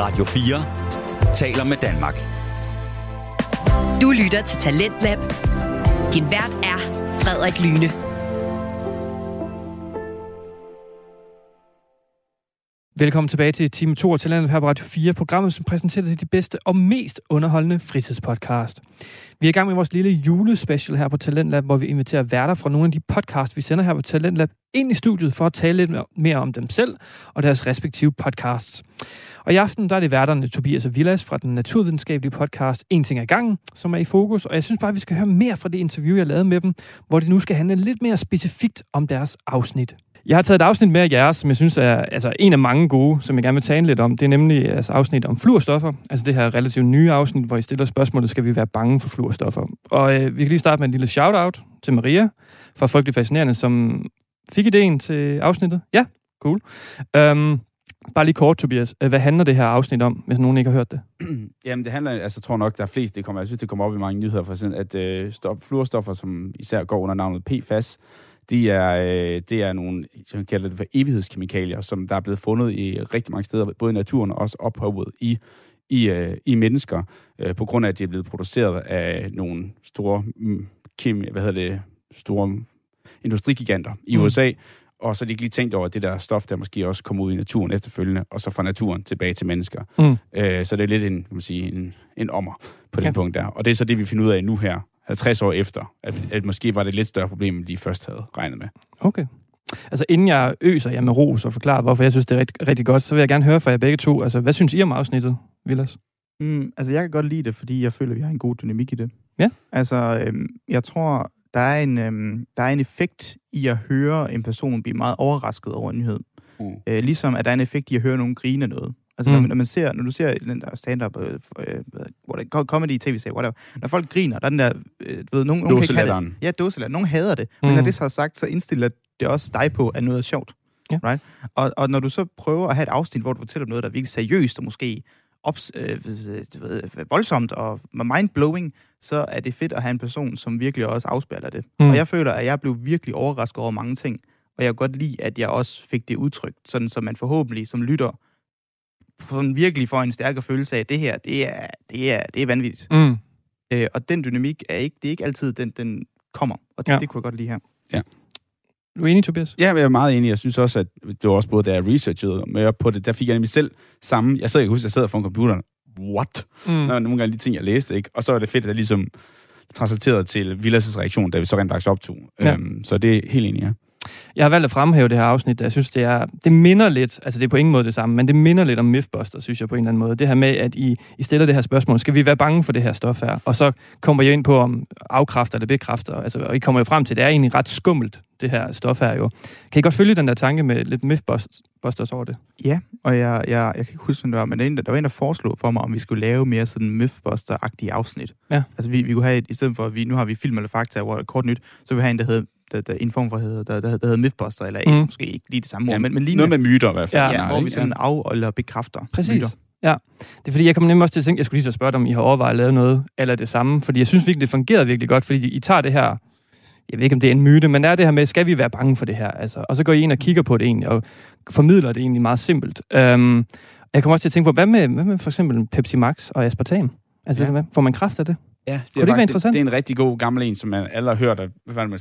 Radio 4 taler med Danmark. Du lytter til TalentLab. Din vært er Frederik Lyne. Velkommen tilbage til time 2 af TalentLab her på Radio 4, programmet, som præsenterer sig de bedste og mest underholdende fritidspodcast. Vi er i gang med vores lille julespecial her på TalentLab, hvor vi inviterer værter fra nogle af de podcasts, vi sender her på TalentLab, ind i studiet for at tale lidt mere om dem selv og deres respektive podcasts. Og i aften der er det værterne Tobias og Vilas fra den naturvidenskabelige podcast En ting ad gangen, som er i fokus, og jeg synes bare, vi skal høre mere fra det interview, jeg lavede med dem, hvor det nu skal handle lidt mere specifikt om deres afsnit. Jeg har taget et afsnit med jer, som jeg synes er altså, en af mange gode, som jeg gerne vil tale lidt om. Det er nemlig altså, afsnit om fluorstoffer. Altså det her relativt nye afsnit, hvor I stiller spørgsmålet, skal vi være bange for fluorstoffer? Og vi kan lige starte med en lille shout-out til Maria fra Frygtelig Fascinerende, som fik idéen til afsnittet. Ja, cool. Bare lige kort, Tobias. Hvad handler det her afsnit om, hvis nogen ikke har hørt det? Jamen, det handler, altså tror nok, der er flest, det kommer op i mange nyheder for siden, at fluorstoffer, som især går under navnet PFAS, det er nogle, jeg kalder det for evighedskemikalier, som der er blevet fundet i rigtig mange steder, både i naturen og også ophovet i mennesker, på grund af, at de er blevet produceret af nogle store, store industrigiganter i USA, og så har de ikke lige tænkt over, at det der stof, der måske også kommer ud i naturen efterfølgende, og så fra naturen tilbage til mennesker. Så det er lidt en ommer på den punkt der. Og det er så det, vi finder ud af nu her, 50 år efter, at måske var det et lidt større problem, end de først havde regnet med. Okay. Altså inden jeg øser jer med ros og forklarer, hvorfor jeg synes, det er rigtig, rigtig godt, så vil jeg gerne høre fra jer begge to. Altså, hvad synes I om afsnittet, Vilas? Altså jeg kan godt lide det, fordi jeg føler, vi har en god dynamik i det. Ja. Altså jeg tror, der er en effekt i at høre en person blive meget overrasket over en nyhed. Ligesom at der er en effekt i at høre nogen grine noget. Altså, når du ser den der stand-up, comedy, tv-serie, whatever, når folk griner, der er den der, nogen kan ikke have det. Ja, dåselatteren. Nogen hader det. Men når det så er sagt, så indstiller det også dig på, at noget er sjovt. Ja. Right? Og når du så prøver at have et afsnit, hvor du fortæller noget, der er virkelig seriøst, og måske voldsomt og mind-blowing, så er det fedt at have en person, som virkelig også afspiller det. Og jeg føler, at jeg blev virkelig overrasket over mange ting, og jeg kan godt lide, at jeg også fik det udtrykt, sådan så man forhåbentlig som lytter, sådan virkelig får en stærkere følelse af, at det her, det er vanvittigt. Og den dynamik er ikke altid, den kommer. Og det kunne jeg godt lide her. Ja. Du er enig, Tobias? Ja, jeg er meget enig. Jeg synes også, at det var også både, da jeg researchede med på det, der fik jeg nemlig selv sammen. Jeg sad foran computeren. What? Der var nogle gange de ting, jeg læste, ikke? Og så var det fedt, at jeg ligesom translateret til Vilas' reaktion, da vi så rent faktisk optog. Ja. Så det er helt enig, ja. Jeg har valgt at fremhæve det her afsnit, jeg synes, det minder lidt, altså det er på ingen måde det samme, men det minder lidt om Mythbusters, synes jeg på en eller anden måde. Det her med, at I stiller det her spørgsmål, skal vi være bange for det her stof her? Og så kommer jeg ind på, om afkræfter eller bekræfter, altså, og I kommer jo frem til, det er egentlig ret skummelt, det her stof her jo. Kan I godt følge den der tanke med lidt Mythbusters over det? Ja, og jeg kan ikke huske, hvad det var, men der var en, der foreslog for mig, om vi skulle lave mere sådan Mythbuster-agtige afsnit. Ja. Altså vi kunne have et, i stedet for, nu har vi film eller fakta, hvor det er kort nyt, så vi have en, der hedder der hedder Mythbuster, eller måske ikke lige det samme ord, men lige noget med myter i hvert fald. Ja, hvor vi sådan eller bekræfter. Præcis. Myter. Ja, det er fordi, jeg kom nemlig også til at tænke, jeg skulle lige så spørge dig, om I har overvejet at lave noget, eller det samme, fordi jeg synes virkelig, det fungerede virkelig godt, fordi I tager det her, jeg ved ikke, om det er en myte, men der er det her med, skal vi være bange for det her? Altså, og så går I ind og kigger på det egentlig, og formidler det egentlig meget simpelt. Jeg kommer også til at tænke på, hvad med for eksempel Pepsi Max og aspartam? Altså, hvad får man kraft af det? Ja, det er en rigtig god gammel en, som man aldrig har hørt,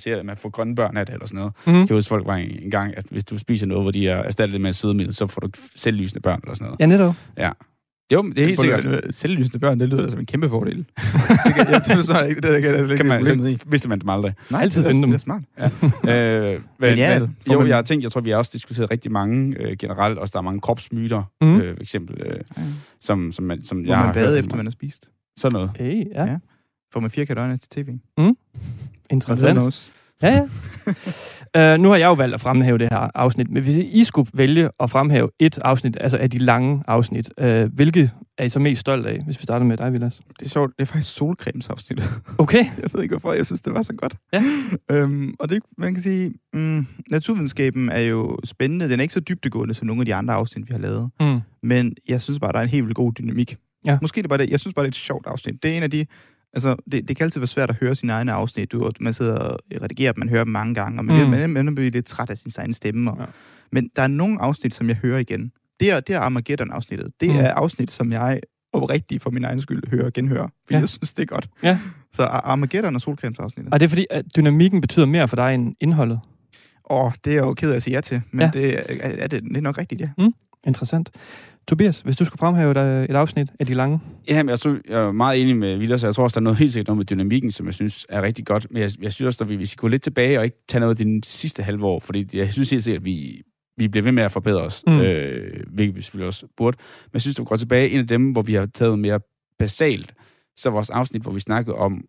at man får grønne børn af det, eller sådan noget. Mm-hmm. Jeg kan huske, folk var en gang, at hvis du spiser noget, hvor de er erstattet med sødemiddel, så får du selvlysende børn, eller sådan noget. Ja, netop. Ja. Jo, det er helt sikkert. Selvlysende børn, det lyder som en kæmpe fordel. Jeg tror så ikke, det kan man simpelthen vidste man dem aldrig. Nej, altid finde dem. Det er smart. Ja. Jo, jeg tror, vi har også diskuteret rigtig mange generelt, også der er mange kropsmyter, for eksempel, som jeg har hørt. Hvor man bader efter, man har spist. Sådan noget. Ja. Får man 4 kartøjne til tv. Interessant. Ja. Nu har jeg jo valgt at fremhæve det her afsnit, men hvis I skulle vælge at fremhæve et afsnit, altså af de lange afsnit, hvilket er I så mest stolt af, hvis vi starter med dig, Vilas? Det er sjovt. Det er faktisk solcremesafsnittet. Okay. Jeg ved ikke, hvorfor jeg synes, det var så godt. Ja. Og det, man kan sige, naturvidenskaben er jo spændende. Den er ikke så dybdegående som nogle af de andre afsnit, vi har lavet. Men jeg synes bare, der er en helt vildt god dynamik. Ja. Måske det bare det. Jeg synes bare, det er et sjovt afsnit. Det er en af de... Altså, det kan altid være svært at høre sine egne afsnit. Man sidder og redigerer dem, man hører dem mange gange, og man bliver lidt træt af sin egen stemme. Men der er nogle afsnit, som jeg hører igen. Det er Armageddon-afsnittet. Det er afsnit, som jeg oprigtigt for min egen skyld hører og genhører, fordi jeg synes, det er godt. Ja. Så Armageddon og solcremsafsnittet. Og det er fordi, at dynamikken betyder mere for dig end indholdet? Det er jeg jo ked af at sige ja til, men det er nok rigtigt, ja. Mm. Interessant. Tobias, hvis du skulle fremhæve et afsnit af de lange? Jamen, jeg er meget enig med Vilas, så jeg tror også, der er noget helt sikkert noget med dynamikken, som jeg synes er rigtig godt. Men jeg synes også, at vi skal gå lidt tilbage og ikke tage noget af den sidste halve år, fordi jeg synes helt sikkert, at vi bliver ved med at forbedre os, hvilket vi selvfølgelig også burde. Men jeg synes, at vi går tilbage en af dem, hvor vi har taget mere basalt, så vores afsnit, hvor vi snakkede om,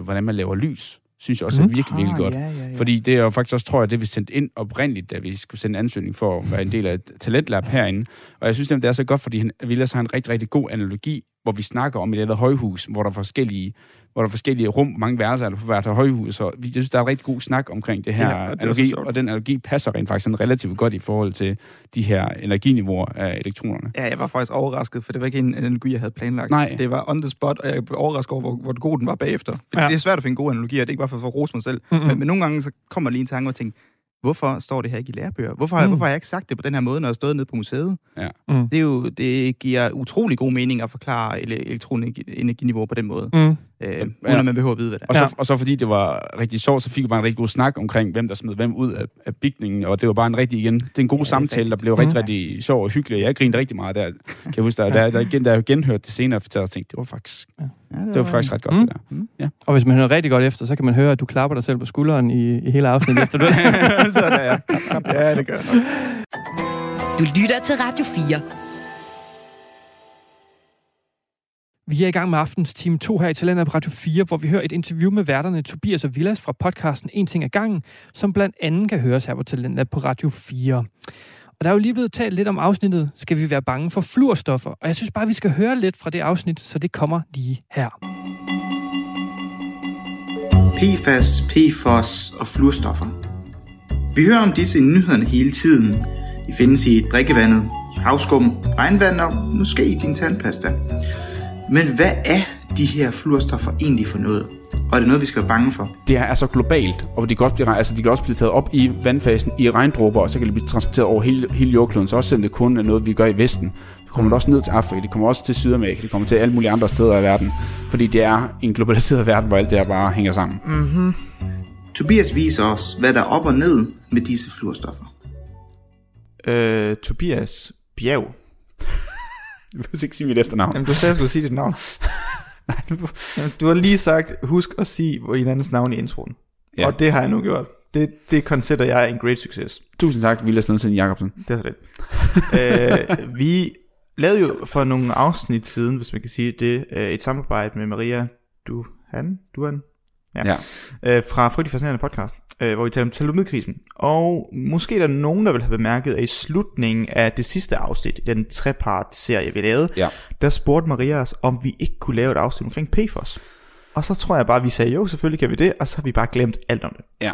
hvordan man laver lys, synes jeg også er virkelig godt. Ja. Fordi det er jo faktisk også, tror jeg, det vi sendte ind oprindeligt, da vi skulle sende ansøgning for at være en del af et talentlab herinde. Og jeg synes det er så godt, fordi Vilas har en rigtig, rigtig god analogi, hvor vi snakker om et eller andet højhus, hvor der er forskellige rum, mange værelser på hvert højhus. Og jeg synes, der er en rigtig god snak omkring det her analogi, og den analogi passer rent faktisk sådan relativt godt i forhold til de her energiniveauer af elektronerne. Ja, jeg var faktisk overrasket, for det var ikke en analogi, jeg havde planlagt. Nej. Det var on the spot, og jeg blev overrasket over, hvor god den var bagefter. Fordi det er svært at finde gode analogier, det er ikke bare for at rose mig selv. Mm-hmm. Men nogle gange så kommer lige en tanke og tænker, hvorfor står det her ikke i lærebøger? Hvorfor har jeg ikke sagt det på den her måde, når jeg stod nede på museet? Ja. Mm. Det giver utrolig god mening at forklare elektronenerginiveau på den måde, når man behøver at vide, hvad det er. Og så fordi det var rigtig sjovt, så fik vi bare en rigtig god snak omkring, hvem der smed hvem ud af bygningen, og det var bare en rigtig, igen, det er en god samtale, der blev rigtig sjov og hyggelig, og jeg grinede rigtig meget der. Kan jeg huske, der genhørte det senere, og jeg tænkte, det var faktisk ret godt, det der. Mm. Ja. Og hvis man hører rigtig godt efter, så kan man høre, at du klapper dig selv på skulderen i hele afsnittet efter det. Sådan, ja, det gør nok. Du lytter til Radio 4. Vi er i gang med aftens time 2 her i TalentLab på Radio 4, hvor vi hører et interview med værterne Tobias og Vilas fra podcasten En ting ad gangen, som blandt andet kan høres her på TalentLab på Radio 4. Og der er jo lige blevet talt lidt om afsnittet, skal vi være bange for fluorstoffer? Og jeg synes bare, vi skal høre lidt fra det afsnit, så det kommer lige her. PFAS, PFOS og fluorstoffer. Vi hører om disse i nyhederne hele tiden. De findes i drikkevandet, havskum, regnvand og måske i din tandpasta. Men hvad er de her fluorstoffer egentlig for noget? Og er det noget, vi skal være bange for? Det her er så globalt, og de kan også blive taget op i vandfasen i regndråber, og så kan det blive transporteret over hele jordkloden, så også selvom det kun er noget, vi gør i Vesten. Det kommer også ned til Afrika, det kommer også til Sydamerika, det kommer til alle mulige andre steder i verden, fordi det er en globaliseret verden, hvor alt det her bare hænger sammen. Mhm. Tobias viser os, hvad der er op og ned med disse fluorstoffer. Tobias Bjerg. Du vil ikke sige mit efternavn. Jamen, du sagde, at du skulle sige dit navn. Nej, du har lige sagt, husk at sige hinandens navn i introen. Ja. Og det har jeg nu gjort. Det konsider jeg en great success. Tusind tak, Vilas Jakobsen. Det er så det. Vi lavede jo for nogle afsnit siden, hvis man kan sige det, et samarbejde med Maria Duhan. Ja. Fra Frygtelig Fascinerende podcast, hvor vi taler om thalidomidkrisen. Og måske der nogen, der vil have bemærket, at i slutningen af det sidste afsnit, den trepart-serie, vi lavede, der spurgte Maria os, om vi ikke kunne lave et afsnit omkring PFOS. Og så tror jeg bare, vi sagde, jo, selvfølgelig kan vi det, og så har vi bare glemt alt om det. Ja.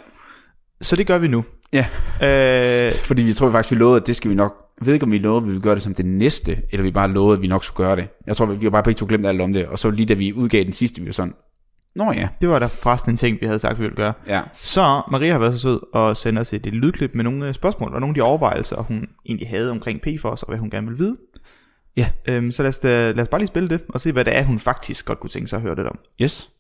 Så det gør vi nu. Ja. Fordi vi tror faktisk, vi lovede, at det skal vi nok. Jeg ved ikke, om vi lovede, at vi ville gøre det som det næste, eller vi bare lovede, at vi nok skulle gøre det. Jeg tror, vi har bare begge to glemt alt om det, og så lige da vi udgav den sidste, vi var sådan. Nå ja. Det var da forresten en ting, vi havde sagt, vi ville gøre. Ja. Så Maria har været så sød og sender os et lydklip med nogle spørgsmål, og nogle af de overvejelser, hun egentlig havde omkring PFOS, og hvad hun gerne ville vide. Ja. Så lad os bare lige spille det, og se hvad det er, hun faktisk godt kunne tænke sig at høre det om. Yes.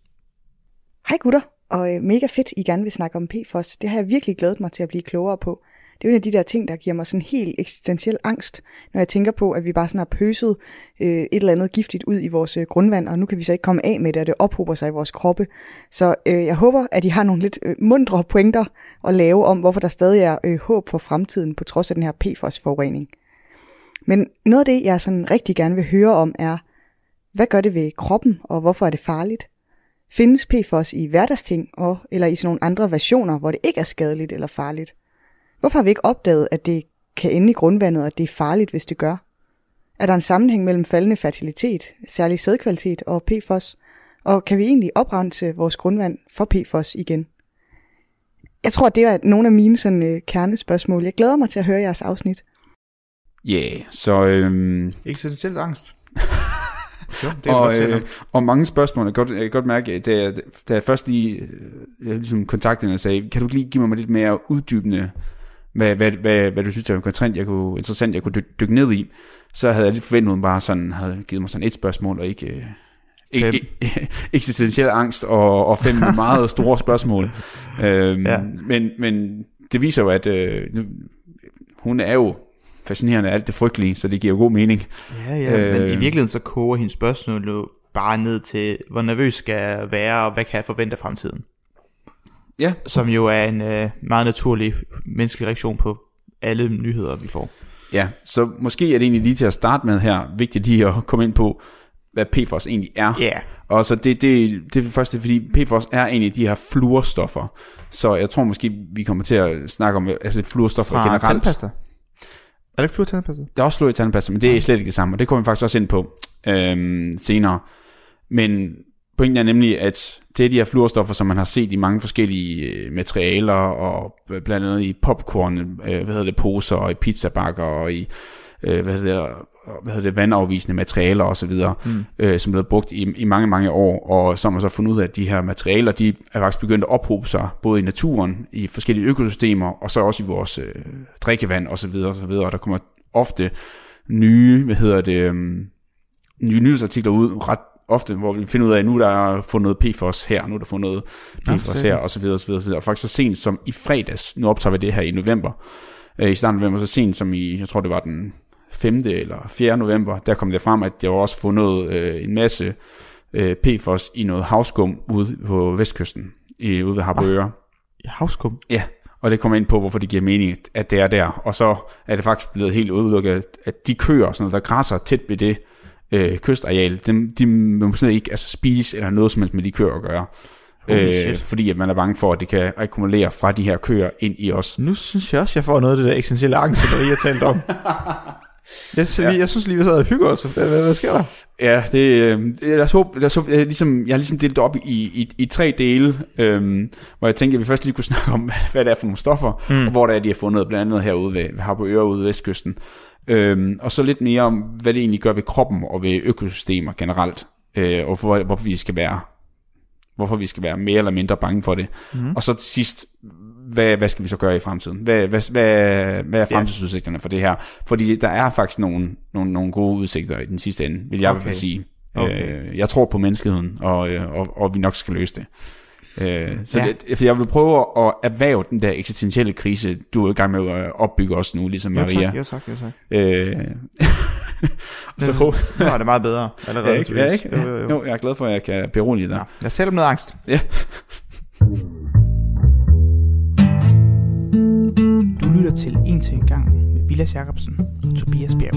Hej gutter, og mega fedt, I gerne vil snakke om PFOS. Det har jeg virkelig glædet mig til at blive klogere på. Det er jo en af de der ting, der giver mig sådan helt eksistentiel angst, når jeg tænker på, at vi bare sådan har pøset et eller andet giftigt ud i vores grundvand, og nu kan vi så ikke komme af med det, og det ophober sig i vores kroppe. Så jeg håber, at I har nogle lidt mundre pointer at lave om, hvorfor der stadig er håb for fremtiden, på trods af den her PFOS-forurening. Men noget af det, jeg sådan rigtig gerne vil høre om, er, hvad gør det ved kroppen, og hvorfor er det farligt? Findes PFOS i hverdagsting, eller i sådan nogle andre versioner, hvor det ikke er skadeligt eller farligt? Hvorfor har vi ikke opdaget, at det kan ende i grundvandet, og at det er farligt, hvis det gør? Er der en sammenhæng mellem faldende fertilitet, særlig sædkvalitet og PFOS? Og kan vi egentlig oprense vores grundvand for PFOS igen? Jeg tror, det er nogle af mine sådan, kernespørgsmål. Jeg glæder mig til at høre jeres afsnit. Ja, så... Eksistentiel angst. Jo, og mange spørgsmål, jeg kan godt mærke, da jeg først lige ligesom kontaktede og sagde, kan du lige give mig lidt mere uddybende hvad du synes, der var interessant, jeg kunne dykke ned i, så havde jeg lidt forventet, at hun bare sådan, havde givet mig sådan et spørgsmål, og ikke eksistentiel angst og fem meget store spørgsmål. Ja. Men det viser jo, at hun er jo fascinerende af alt det frygtelige, så det giver god mening. Ja, men i virkeligheden så koger hendes spørgsmål jo bare ned til, hvor nervøs skal jeg være, og hvad kan jeg forvente af fremtiden? Ja. Som jo er en meget naturlig menneskelig reaktion på alle nyheder, vi får. Ja, så måske er det egentlig lige til at starte med her, vigtigt lige at komme ind på, hvad PFOS egentlig er. Ja. Yeah. Og så det er det første, fordi PFOS er egentlig de her fluorstoffer. Så jeg tror måske, vi kommer til at snakke om altså fluorstoffer fra generelt. Tandpasta. Er det ikke fluor i tandpasta? Der er også fluor i tandpasta, men det er slet ikke det samme, og det kommer vi faktisk også ind på senere. Men pointen er nemlig, at det er de her fluorstoffer, som man har set i mange forskellige materialer, og blandt andet i popcorn, poser, og i pizzabakker, og i vandafvisende materialer og så videre, som blev brugt i mange år, og som har så fundet ud af, at de her materialer, de er faktisk begyndt at ophobe sig både i naturen, i forskellige økosystemer, og så også i vores drikkevand og så videre og så videre. Og der kommer ofte nye, nye nyhedsartikler ud ret ofte, hvor vi finder ud af, at nu der er fundet noget PFOS her, nu der fundet noget PFOS her og så videre og så videre og så videre. Og faktisk så sent som i fredags, nu optager vi det her i november, i starten af november, så sent som i, jeg tror det var den 5. eller 4. november, der kom det frem, at der var også fundet en masse PFOS i noget havskum ude på vestkysten, ude ved Harboøre. Ja, havskum? Ja, og det kommer ind på, hvorfor det giver mening, at det er der. Og så er det faktisk blevet helt udelukket, at de køer, sådan noget, der græsser tæt ved det kystareal, de må sådan ikke altså, spise eller noget som helst med de køer at gøre. Fordi at man er bange for, at det kan akkumulere fra de her køer ind i os. Nu synes jeg også, jeg får noget af det der eksistentielle angst, som I har talt om. Jeg synes lige, vi sad og hygger os. Hvad sker der? Ja, lad os håbe, jeg har ligesom delt det op i tre dele, hvor jeg tænkte, at vi først lige kunne snakke om, hvad det er for nogle stoffer, og hvor der er, de har fundet blandt andet herude ved Harboøre ude ved Vestkysten. Og så lidt mere om, hvad det egentlig gør ved kroppen og ved økosystemer generelt, og hvorfor vi skal være mere eller mindre bange for det. Og så til sidst, hvad skal vi så gøre i fremtiden? Hvad er fremtidsudsigterne for det her? Fordi der er faktisk nogle gode udsigter i den sidste ende, vil jeg sige. Jeg tror på menneskeheden, og vi nok skal løse det. Så jeg vil prøve at erhverve den der eksistentielle krise, du er i gang med at opbygge også nu, ligesom Maria. Jo tak. Nu er det meget bedre allerede. Ikke? Jo. Jo, jeg er glad for, at jeg kan berolige dig. Lad os tale om noget angst. Ja. Du lytter til En ting ad gangen med Vilas Jakobsen og Tobias Bjerg.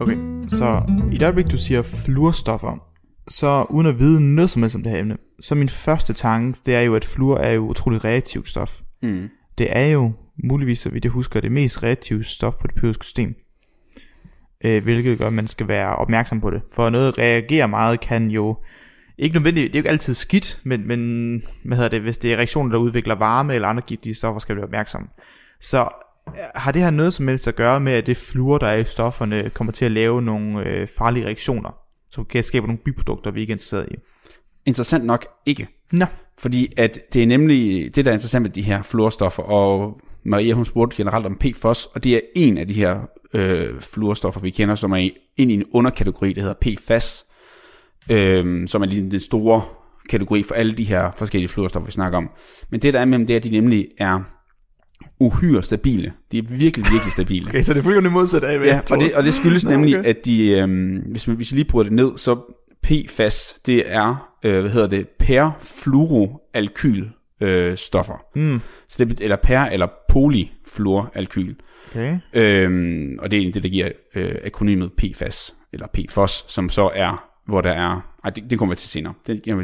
Okay, så i det øjeblik du siger fluorstoffer, så uden at vide noget som helst om det her emne, så min første tanke, det er jo, at fluor er jo utrolig reaktivt stof. Det er jo muligvis, så vidt jeg husker, det mest reaktive stof på det periodiske system, hvilket gør, at man skal være opmærksom på det. For noget reagerer meget, kan jo ikke nødvendigt, det er jo ikke altid skidt, men hvis det er reaktioner, der udvikler varme eller andre giftige stoffer, skal vi være opmærksom. Så har det her noget som helst at gøre med, at det fluor, der er i stofferne, kommer til at lave nogle farlige reaktioner, som kan skabe nogle biprodukter, vi ikke er interesseret i? Interessant nok ikke. Nå. Fordi at det er nemlig det, der er interessant med de her fluorstoffer, og Maria, hun spurgte generelt om PFOS, og det er en af de her fluorstoffer, vi kender, som er ind i en underkategori, der hedder PFAS, som er den store kategori for alle de her forskellige fluorstoffer, vi snakker om. Men det, der er med dem, det er, at de nemlig er uhyre stabile. De er virkelig stabile. Okay, så det er fuldstændig modsat af, hvad jeg tror. Og det skyldes nemlig, at de, hvis vi lige bruger det ned, så PFAS, det er, perfluoroalkylstoffer. Så det, eller polyfluoralkyl. Okay. Og det er det, der giver akronymet PFAS, eller PFOS, som så er, hvor der er... Ej, det kommer vi til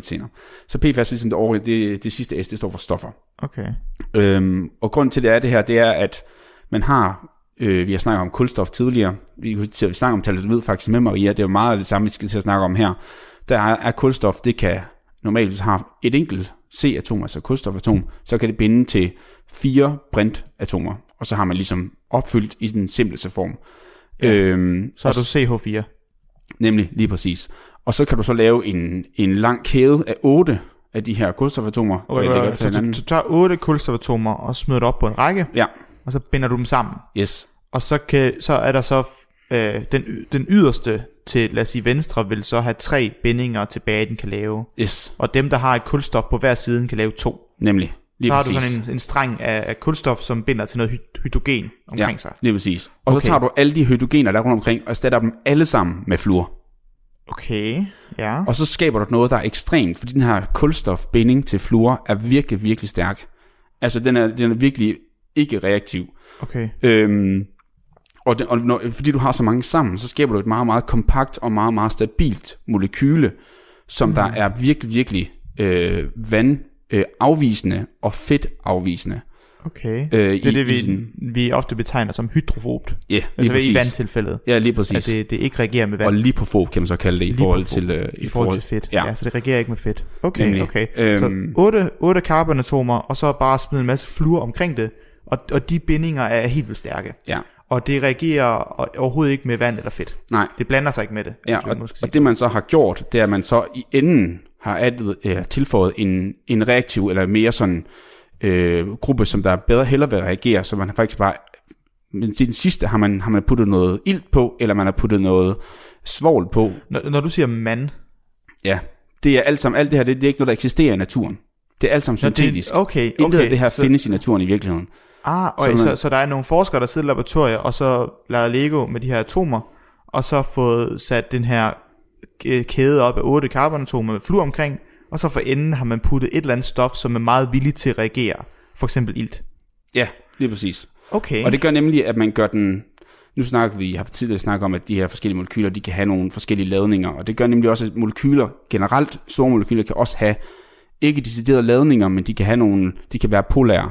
senere. Så PFAS er ligesom det sidste S, det står for stoffer. Okay. Og grunden til det er det her, det er, at man har... vi har snakket om kulstof tidligere. Vi snakker om thalidomid faktisk med Maria. Det er jo meget det samme, vi skal til at snakke om her. Der er kulstof, det kan normalt have et enkelt C-atom, altså kulstofatom, så kan det binde til 4 brintatomer, og så har man ligesom opfyldt i den simpleste form. Så har du CH4. Nemlig, lige præcis. Og så kan du så lave en lang kæde af 8 af de her kulstofatomer. Okay, så du tager 8 kulstofatomer og smider det op på en række, ja, og så binder du dem sammen. Yes. Og så er der så den yderste til, lad os sige, venstre, vil så have 3 bindinger tilbage, den kan lave. Yes. Og dem, der har et kulstof på hver side, kan lave 2. Nemlig. Så har du sådan en streng af kulstof, som binder til noget hydrogen omkring sig. Ja, lige præcis. Og okay, så tager du alle de hydrogener, der er rundt omkring, og erstatter dem alle sammen med fluor. Okay, ja. Og så skaber du noget, der er ekstremt, fordi den her kulstofbinding til fluor er virkelig, virkelig stærk. Altså, den er virkelig ikke reaktiv. Okay. Og fordi du har så mange sammen, så skaber du et meget, meget kompakt og meget, meget stabilt molekyle, som der er virkelig, virkelig afvisende og fedtafvisende. Okay. Det er det, vi ofte betegner som hydrofobt. Ja, yeah, lige præcis. Altså i vandtilfældet. Ja, lige præcis. At det ikke reagerer med vand. Og lipofob kan man så kalde det i forhold til fedt. Ja, ja, så det reagerer ikke med fedt. Okay, nemlig. Okay. Så 8 karbonatomer, og så bare smide en masse fluor omkring det, og de bindinger er helt vildt stærke. Ja. Og det reagerer overhovedet ikke med vand eller fedt. Nej. Det blander sig ikke med det. Ja, og det man så har gjort, det er, at man så i enden har tilføjet en reaktiv, eller mere sådan gruppe, som der bedre hellere vil reagere, så man har faktisk bare, men til den sidste har man puttet noget ilt på, eller man har puttet noget svovl på. Når du siger man? Ja, det er alt sammen, alt det her, det er ikke noget, der eksisterer i naturen. Det er alt sammen syntetisk. Okay. Intet af det her findes i naturen i virkeligheden. Så der er nogle forskere, der sidder i laboratoriet, og så laver Lego med de her atomer, og så fået sat den her kæde op af 8 karbonatomer med fluor omkring, og så for enden har man puttet et eller andet stof, som er meget villig til at reagere, for eksempel ilt. Ja, lige præcis. Okay. Og det gør nemlig, at man gør den, har tidligere snakket om, at de her forskellige molekyler, de kan have nogle forskellige ladninger, og det gør nemlig også, at molekyler generelt, store molekyler kan også have, ikke deciderede ladninger, men de kan have nogle, de kan være polære.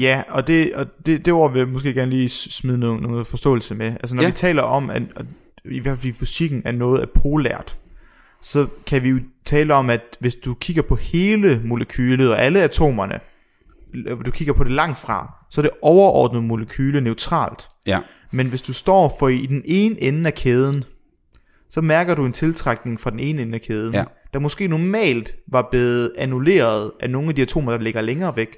Ja, og det ord vil jeg måske gerne lige smide noget forståelse med. Altså når vi taler om, at i hvert fald i fysikken er noget er polært, så kan vi jo tale om, at hvis du kigger på hele molekylet og alle atomerne, du kigger på det langt fra, så er det overordnede molekyle neutralt. Ja. Men hvis du står for i den ene ende af kæden, så mærker du en tiltrækning fra den ene ende af kæden, ja, der måske normalt var blevet annulleret af nogle af de atomer, der ligger længere væk.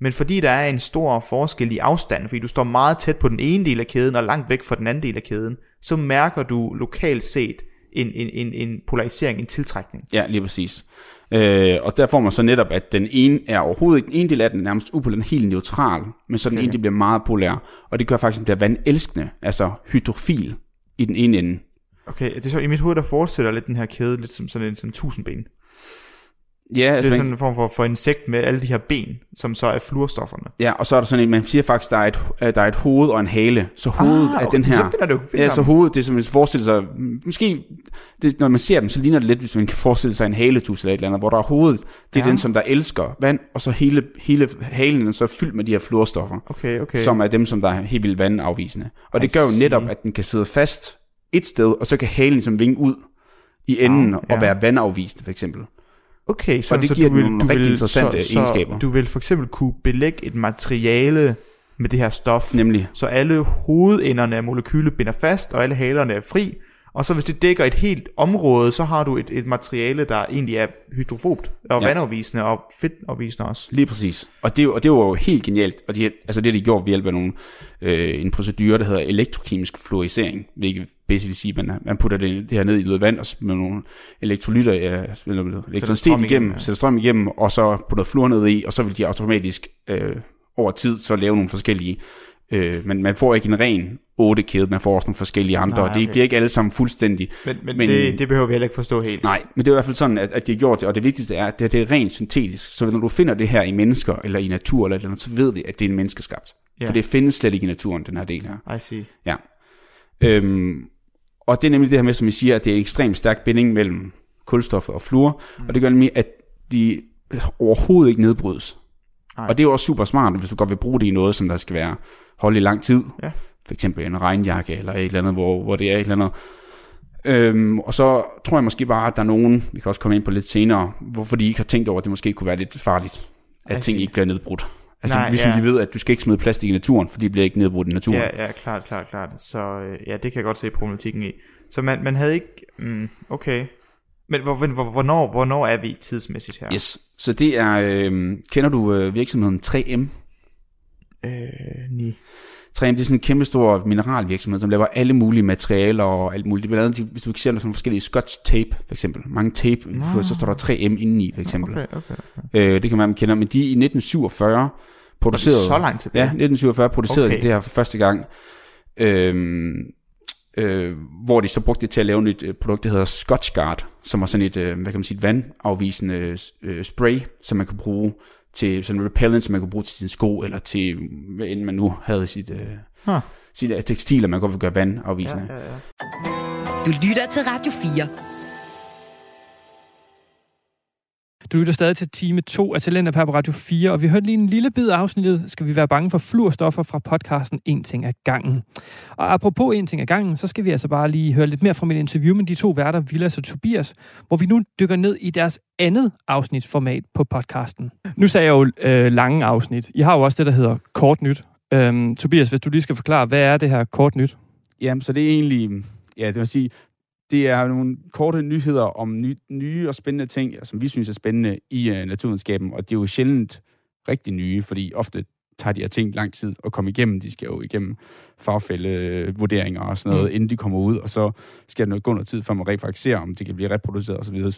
Men fordi der er en stor forskel i afstand, fordi du står meget tæt på den ene del af kæden og langt væk fra den anden del af kæden, så mærker du lokalt set en polarisering, en tiltrækning. Ja, lige præcis. Og der får man så netop, at den ene er overhovedet ikke, den ene del af den er nærmest upolær, helt neutral, men så den ene del bliver meget polær, og det gør faktisk, at den bliver vandelskende, altså hydrofil i den ene ende. Okay, det er så i mit hoved, der forestiller lidt den her kæde, lidt som sådan en tusindben. Ja, altså det er sådan en form for insekt med alle de her ben, som så er fluorstofferne. Ja, og så er der sådan en, man siger faktisk, der er et hoved og en hale. Så hovedet er den her. Så det ja, så hovedet, det er som man forestiller sig. Måske, det, når man ser dem, så ligner det lidt, hvis man kan forestille sig en haletus eller et eller andet, hvor der er hovedet, det er den, som der elsker vand, og så hele halen så er fyldt med de her fluorstoffer, okay. Som er dem, som der er helt vildt vandafvisende. Og det gør jo netop, at den kan sidde fast et sted, og så kan halen som vinge ud i enden og være vandafvisende, for eksempel. Okay, så det giver nogle rigtig interessante egenskaber. Du vil for eksempel kunne belægge et materiale med det her stof, nemlig, så alle hovedenderne af molekylet binder fast, og alle halerne er fri, og så hvis det dækker et helt område, så har du et materiale, der egentlig er hydrofobt, og vandafvisende, og fedtafvisende også. Lige præcis, og det var jo helt genialt, og de gjorde ved hjælp af en procedure, der hedder elektrokemisk fluorisering, hvilket basically sige, man putter det her ned i noget vand og smider nogle elektrolytter, elektricitet igennem, sætter strøm igennem, og så putter fluor ned i, og så vil de automatisk over tid så lave nogle forskellige, men man får ikke en ren 8-kæde, man får også nogle forskellige andre, og det bliver ikke alle sammen fuldstændig. Men det behøver vi heller ikke forstå helt. Nej, men det er i hvert fald sådan, at de har gjort det, og det vigtigste er, at det er rent syntetisk, så når du finder det her i mennesker, eller i natur, eller andet, så ved vi, at det er en menneskeskabt. For det findes slet ikke i naturen, den her del her. I see. Ja. Og det er nemlig det her med, som I siger, at det er en ekstremt stærk binding mellem kulstof og fluor, og det gør nemlig, at de overhovedet ikke nedbrydes. Ej. Og det er jo også super smart, hvis du godt vil bruge det i noget, som der skal være holdt i lang tid. Ja. For eksempel en regnjakke eller et eller andet, hvor det er et eller andet. Og så tror jeg måske bare, at der er nogen, vi kan også komme ind på lidt senere, hvorfor de ikke har tænkt over, at det måske kunne være lidt farligt, at ting ikke bliver nedbrudt. Altså nej, ligesom de ved, at du skal ikke smide plastik i naturen, for de bliver ikke nedbrudt i naturen. Ja, klart. Så ja, det kan jeg godt se problematikken i. Så man havde ikke... okay. Men hvornår er vi tidsmæssigt her? Yes. Så det er... kender du virksomheden 3M? Nej. 3M, det er sådan en kæmpe stor mineralvirksomhed, som laver alle mulige materialer og alt muligt. Blandt andet, hvis du ser sådan forskellige Scotch tape, for eksempel. Mange tape, så står der 3M indeni, for eksempel. Okay. Det kan man kender, men de i 1947 producerede... Så langt tilbage? Ja, 1947 producerede de det her for første gang. Hvor de så brugte det til at lave et produkt, der hedder Scotchgard, som var sådan et, hvad kan man sige, et vandafvisende spray, som man kan bruge til sådan en repellent, som man kan bruge til sin sko, eller til, hvad end man nu havde sit tekstiler, man godt vil gøre vandafvisende. Ja. Du lytter til Radio 4. Du lytter stadig til time 2 af TalentLab her på Radio 4, og vi hørte lige en lille bid af afsnittet, skal vi være bange for fluorstoffer fra podcasten En ting ad gangen. Og apropos En ting ad gangen, så skal vi altså bare lige høre lidt mere fra mit interview med de to værter, Vilas og Tobias, hvor vi nu dykker ned i deres andet afsnitsformat på podcasten. Nu sagde jeg jo lange afsnit. I har jo også det, der hedder Kort Nyt. Tobias, hvis du lige skal forklare, hvad er det her Kort Nyt? Jamen, så det er egentlig, ja, det vil sige... Det er nogle korte nyheder om nye og spændende ting, som vi synes er spændende i naturvidenskaben, og det er jo sjældent rigtig nye, fordi ofte tager de her ting lang tid at komme igennem. De skal jo igennem fagfællevurderinger og sådan noget, inden de kommer ud, og så skal der gå noget tid, før man refrakserer, om det kan blive reproduceret osv.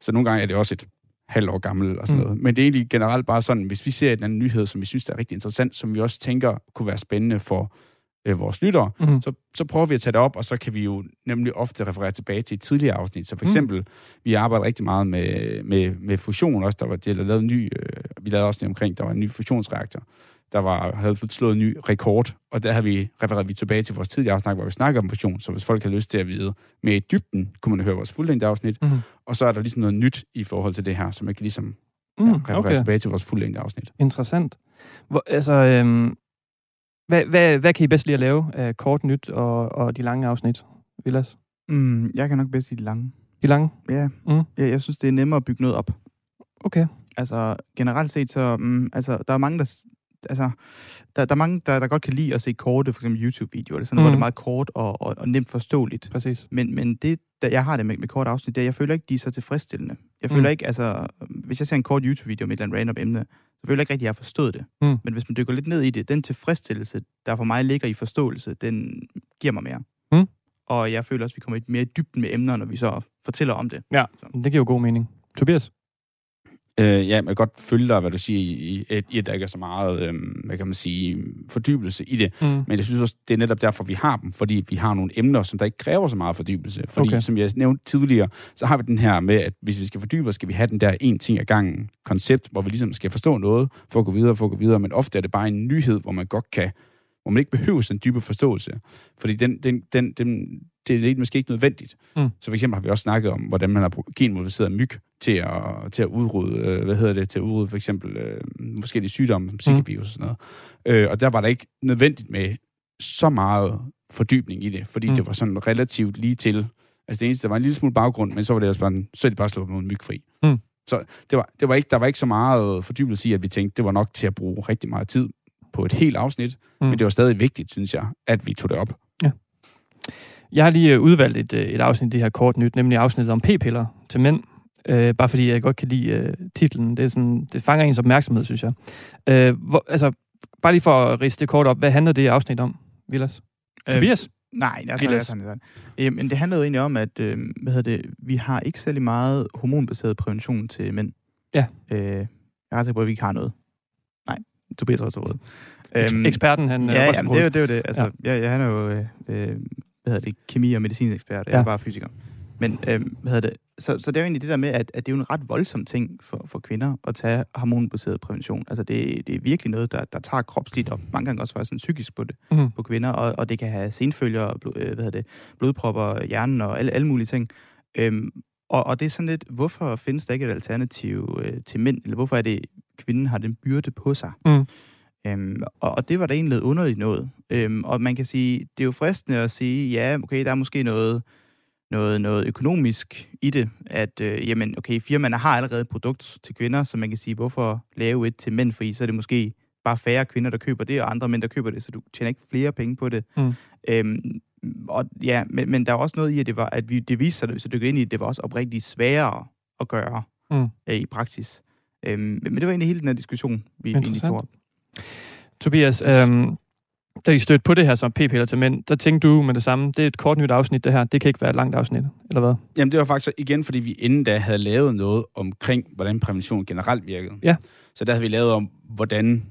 Så nogle gange er det også et halvt år gammelt og sådan noget. Men det er egentlig generelt bare sådan, hvis vi ser en anden nyhed, som vi synes er rigtig interessant, som vi også tænker kunne være spændende for vores lyttere, så prøver vi at tage det op, og så kan vi jo nemlig ofte referere tilbage til et tidligere afsnit. Så for eksempel, vi arbejder rigtig meget med fusion også. Vi lavede også det omkring, der var en ny fusionsreaktor, havde slået en ny rekord, og der havde vi refereret tilbage til vores tidligere afsnit, hvor vi snakker om fusion, så hvis folk har lyst til at vide mere i dybden, kunne man høre vores fuldlængde afsnit, og så er der ligesom noget nyt i forhold til det her, så man kan ligesom referere tilbage til vores fuldlængde afsnit. Interessant. Hvad kan I bedst lide at lave af Kort Nyt og de lange afsnit, Vilas? Jeg kan nok bedst lide de lange. De lange? Ja. Jeg synes, det er nemmere at bygge noget op. Okay. Altså, generelt set, så... der er mange, der... Altså, der er mange, der godt kan lide at se korte, for eksempel YouTube-videoer, eller sådan noget, hvor det er meget kort og nemt forståeligt. Præcis. Men det, jeg har det med kort afsnit, jeg føler ikke, de er så tilfredsstillende. Jeg føler ikke, altså... Hvis jeg ser en kort YouTube-video med et eller andet random emne, så føler jeg ikke rigtig, jeg har forstået det. Men hvis man dykker lidt ned i det, den tilfredsstillelse, der for mig ligger i forståelse, den giver mig mere. Og jeg føler også, vi kommer lidt mere i dybden med emner, når vi så fortæller om det. Ja, det giver jo god mening. Tobias? Jeg kan godt følge dig, hvad du siger, i at der ikke er så meget, hvad kan man sige, fordybelse i det. Men jeg synes også, det er netop derfor, vi har dem, fordi vi har nogle emner, som der ikke kræver så meget fordybelse. Fordi, som jeg nævnte tidligere, så har vi den her med, at hvis vi skal fordybe, skal vi have den der en ting ad gangen koncept, hvor vi ligesom skal forstå noget, for at gå videre, men ofte er det bare en nyhed, hvor man ikke behøver sådan en dybe forståelse. Fordi det er måske ikke nødvendigt. Så for eksempel har vi også snakket om, hvordan man har genmodificeret myg til at udrydde, for eksempel forskellige sygdomme, som Zika-virus og sådan noget. Og der var der ikke nødvendigt med så meget fordybning i det, fordi det var sådan relativt lige til. Altså det eneste, der var en lille smule baggrund, men så var det også bare, så er det bare slået mod myg fri. Så der var ikke så meget fordybelse i, at vi tænkte, det var nok til at bruge rigtig meget tid på et helt afsnit, men det var stadig vigtigt, synes jeg, at vi tog det op. Ja. Jeg har lige udvalgt et afsnit, det her Kort Nyt, nemlig afsnittet om p-piller til mænd. Bare fordi jeg godt kan lide titlen. Det fanger ens opmærksomhed, synes jeg. Bare lige for at ridse det kort op, hvad handler det afsnit om, Vilas? Tobias? Nej, det er sådan. Jamen, det handler jo egentlig om, at vi har ikke særlig meget hormonbaseret prævention til mænd. Ja. Jeg er sikker på, at vi ikke har noget. Nej, Tobias har også råd. Eksperten, han... Ja, jamen, det er jo det. Altså, ja. Han er jo kemi- og medicinekspert. Jeg er bare fysiker. Men så det er jo egentlig det der med, at det er jo en ret voldsom ting for kvinder at tage hormonbaseret prævention. Altså det er virkelig noget, der tager kropsligt og mange gange også faktisk psykisk på det, på kvinder, og det kan have senfølger, blodpropper, hjernen og alle mulige ting. Og det er sådan lidt, hvorfor findes der ikke et alternativ til mænd, eller hvorfor er det, kvinden har den byrde på sig? Og det var da egentlig lidt underligt noget. Og man kan sige, det er jo fristende at sige, ja, okay, der er måske noget økonomisk i det, at firmaerne har allerede et produkt til kvinder, så man kan sige, hvorfor lave et til mænd, for så er det måske bare færre kvinder, der køber det, og andre mænd, der køber det, så du tjener ikke flere penge på det. Og ja, men der er også noget i, at det viste sig, at hvis jeg dykkede ind i det, var også oprigtigt sværere at gøre i praksis. Men det var egentlig hele den her diskussion, vi egentlig tog op. Tobias, da I stødte på det her som p-piller til mænd, der tænkte du med det samme, det er et kort nyt afsnit det her, det kan ikke være et langt afsnit, eller hvad? Jamen det var faktisk igen, fordi vi inden da havde lavet noget omkring, hvordan prævention generelt virkede. Ja. Så der havde vi lavet om, hvordan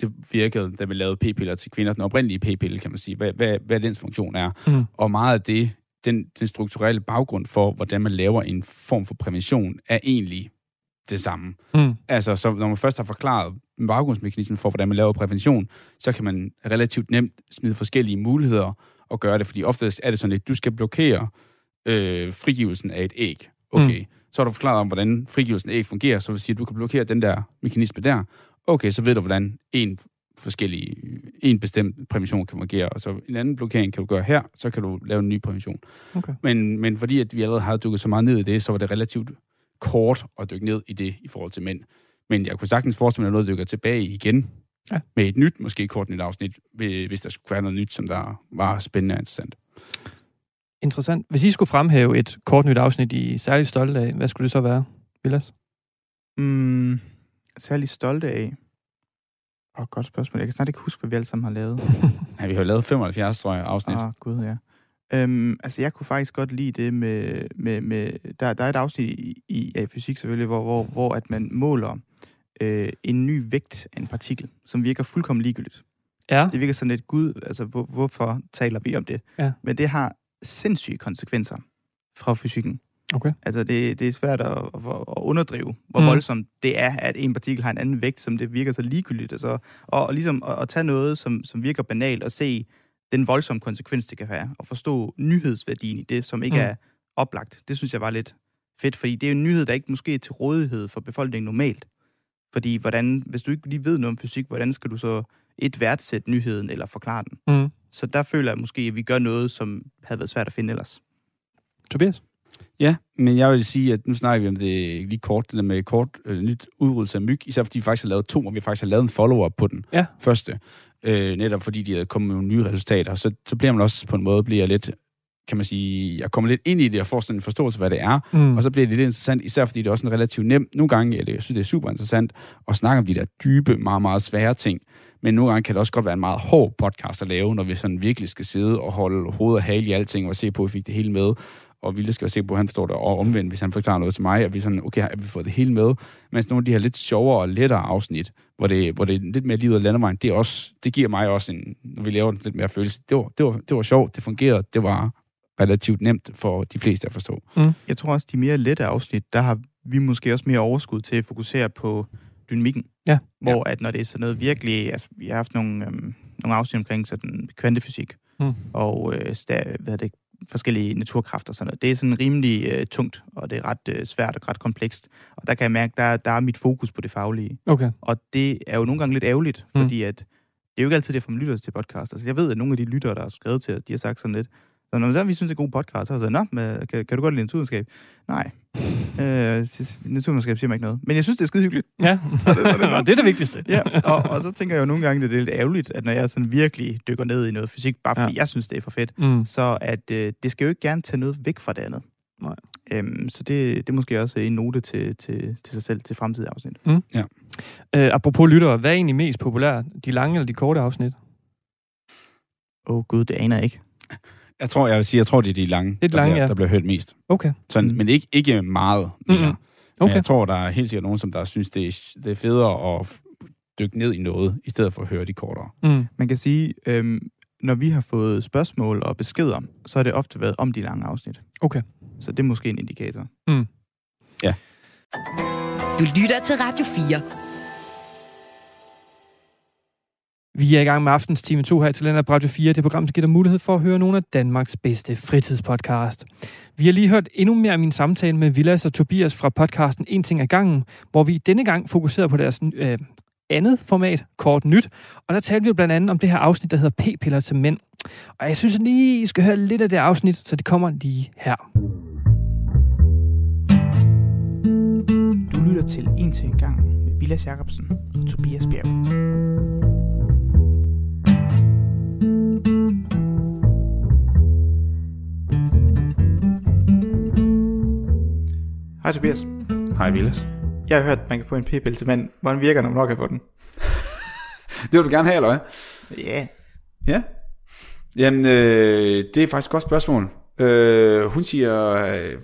det virkede, da vi lavede p-piller til kvinder, den oprindelige p-pille, kan man sige, hvad dens funktion er. Mm. Og meget af det, den strukturelle baggrund for, hvordan man laver en form for prævention, er egentlig det samme. Mm. Altså, så når man først har forklaret baggrundsmekanismen for, hvordan man laver prævention, så kan man relativt nemt smide forskellige muligheder og gøre det, fordi oftest er det sådan lidt, du skal blokere frigivelsen af et æg. Okay, så har du forklaret om, hvordan frigivelsen af æg fungerer, så vil sige, at du kan blokere den der mekanisme der. Okay, så ved du, hvordan en bestemt prævention kan fungere, og så en anden blokering kan du gøre her, så kan du lave en ny prævention. Okay. Men fordi at vi allerede havde dukket så meget ned i det, så var det relativt kort at dykke ned i det i forhold til mænd. Men jeg kunne sagtens forestille mig, at noget dykker tilbage igen med et nyt, måske kort nyt afsnit, hvis der skulle være noget nyt, som der var spændende og interessant. Interessant. Hvis I skulle fremhæve et kort nyt afsnit, I er særlig stolte af, hvad skulle det så være, Vilas? Særlig stolte af? Godt spørgsmål. Jeg kan snart ikke huske, hvad vi alle sammen har lavet. Ja, vi har lavet 75, tror jeg, afsnit. Gud, ja. Jeg kunne faktisk godt lide det med der er et afsnit i fysik selvfølgelig, hvor at man måler en ny vægt af en partikel, som virker fuldkommen ligegyldigt. Ja. Det virker sådan lidt, hvorfor taler vi om det? Ja. Men det har sindssyge konsekvenser fra fysikken. Okay. Altså, det er svært at underdrive, hvor voldsomt det er, at en partikel har en anden vægt, som det virker så ligegyldigt. Altså, og ligesom at tage noget, som virker banalt, og se den voldsomme konsekvens, det kan have, og forstå nyhedsværdien i det, som ikke er oplagt. Det synes jeg var lidt fedt, fordi det er en nyhed, der ikke måske er til rådighed for befolkningen normalt. Fordi hvis du ikke lige ved noget om fysik, hvordan skal du så værdsætte nyheden eller forklare den? Mm. Så der føler jeg måske, at vi gør noget, som havde været svært at finde ellers. Tobias? Ja, men jeg vil sige, at nu snakker vi om det lige kort, det der med kort nyt udryddelse af myg, især fordi vi faktisk har lavet 2, og vi faktisk har lavet en follow-up på den første. Netop fordi de havde kommet med nogle nye resultater, så bliver man også på en måde, bliver lidt, kan man sige, jeg kommer lidt ind i det og får sådan en forståelse, hvad det er, og så bliver det lidt interessant, især fordi det er også en relativt nem, nogle gange, jeg synes det er super interessant at snakke om de der dybe, meget, meget svære ting, men nogle gange kan det også godt være en meget hård podcast at lave, når vi sådan virkelig skal sidde og holde hovedet og hale i alting, og se på, at vi fik det hele med, og Vilde skal se på, at han forstår det, og omvendt, hvis han forklarer noget til mig, at vi sådan, okay, har vi fået det hele med, mens nogle af de her lidt sjovere og lettere afsnit, hvor det er lidt mere livet af landevejen, det giver mig også en, når vi laver den lidt mere følelse, det var sjovt, det fungerede, det var relativt nemt for de fleste at forstå. Mm. Jeg tror også, de mere lette afsnit, der har vi måske også mere overskud til at fokusere på dynamikken, at når det er sådan noget virkelig, altså vi har haft nogle afsnit omkring sådan kvantefysik, og forskellige naturkræfter og sådan noget. Det er sådan rimelig tungt, og det er ret svært og ret komplekst. Og der kan jeg mærke, der er mit fokus på det faglige. Okay. Og det er jo nogle gange lidt ærgerligt, fordi at det er jo ikke altid det, for man lytter til podcast. Altså jeg ved, at nogle af de lyttere, der har skrevet til os, de har sagt sådan lidt, så når vi synes, det er god podcast, så har jeg sagt, kan du godt lide naturvidenskab? Nej. Naturvidenskab siger mig ikke noget. Men jeg synes, det er skide hyggeligt. Ja, og det er det vigtigste. Ja, og så tænker jeg jo nogle gange, det er lidt ærgerligt, at når jeg sådan virkelig dykker ned i noget fysik, bare fordi jeg synes, det er for fedt, så at det skal jo ikke gerne tage noget væk fra det andet. Nej. Så det er måske også en note til sig selv, til fremtidige afsnit. Mm. Ja. Apropos lyttere, hvad er egentlig mest populært? De lange eller de korte afsnit? Gud, det aner jeg ikke. Jeg tror, det er de lange, der bliver hørt mest. Okay. Sådan, men ikke meget mere. Mm-hmm. Okay. Men jeg tror, der er helt sikkert nogen, som der synes, det er federe at dykke ned i noget, i stedet for at høre de kortere. Mm. Man kan sige, når vi har fået spørgsmål og beskeder, så har det ofte været om de lange afsnit. Okay. Så det er måske en indikator. Mm. Ja. Du lytter til Radio 4. Vi er i gang med aftens time 2 her i TalentLab Radio 4. Det program, der giver dig mulighed for at høre nogle af Danmarks bedste fritidspodcast. Vi har lige hørt endnu mere af min samtale med Vilas og Tobias fra podcasten En ting ad gangen, hvor vi denne gang fokuserer på deres andet format, Kort Nyt. Og der talte vi blandt andet om det her afsnit, der hedder P-piller til mænd. Og jeg synes lige, I skal høre lidt af det afsnit, så det kommer lige her. Du lytter til En ting ad gangen med Vilas Jakobsen og Tobias Bjerg. Hej Tobias. Hej Vilas. Jeg har hørt, at man kan få en p-pille til manden. Hvordan virker den, når man kan få den? Det vil du gerne have, eller hvad? Ja. Ja? Jamen, det er faktisk et godt spørgsmål. Hun siger,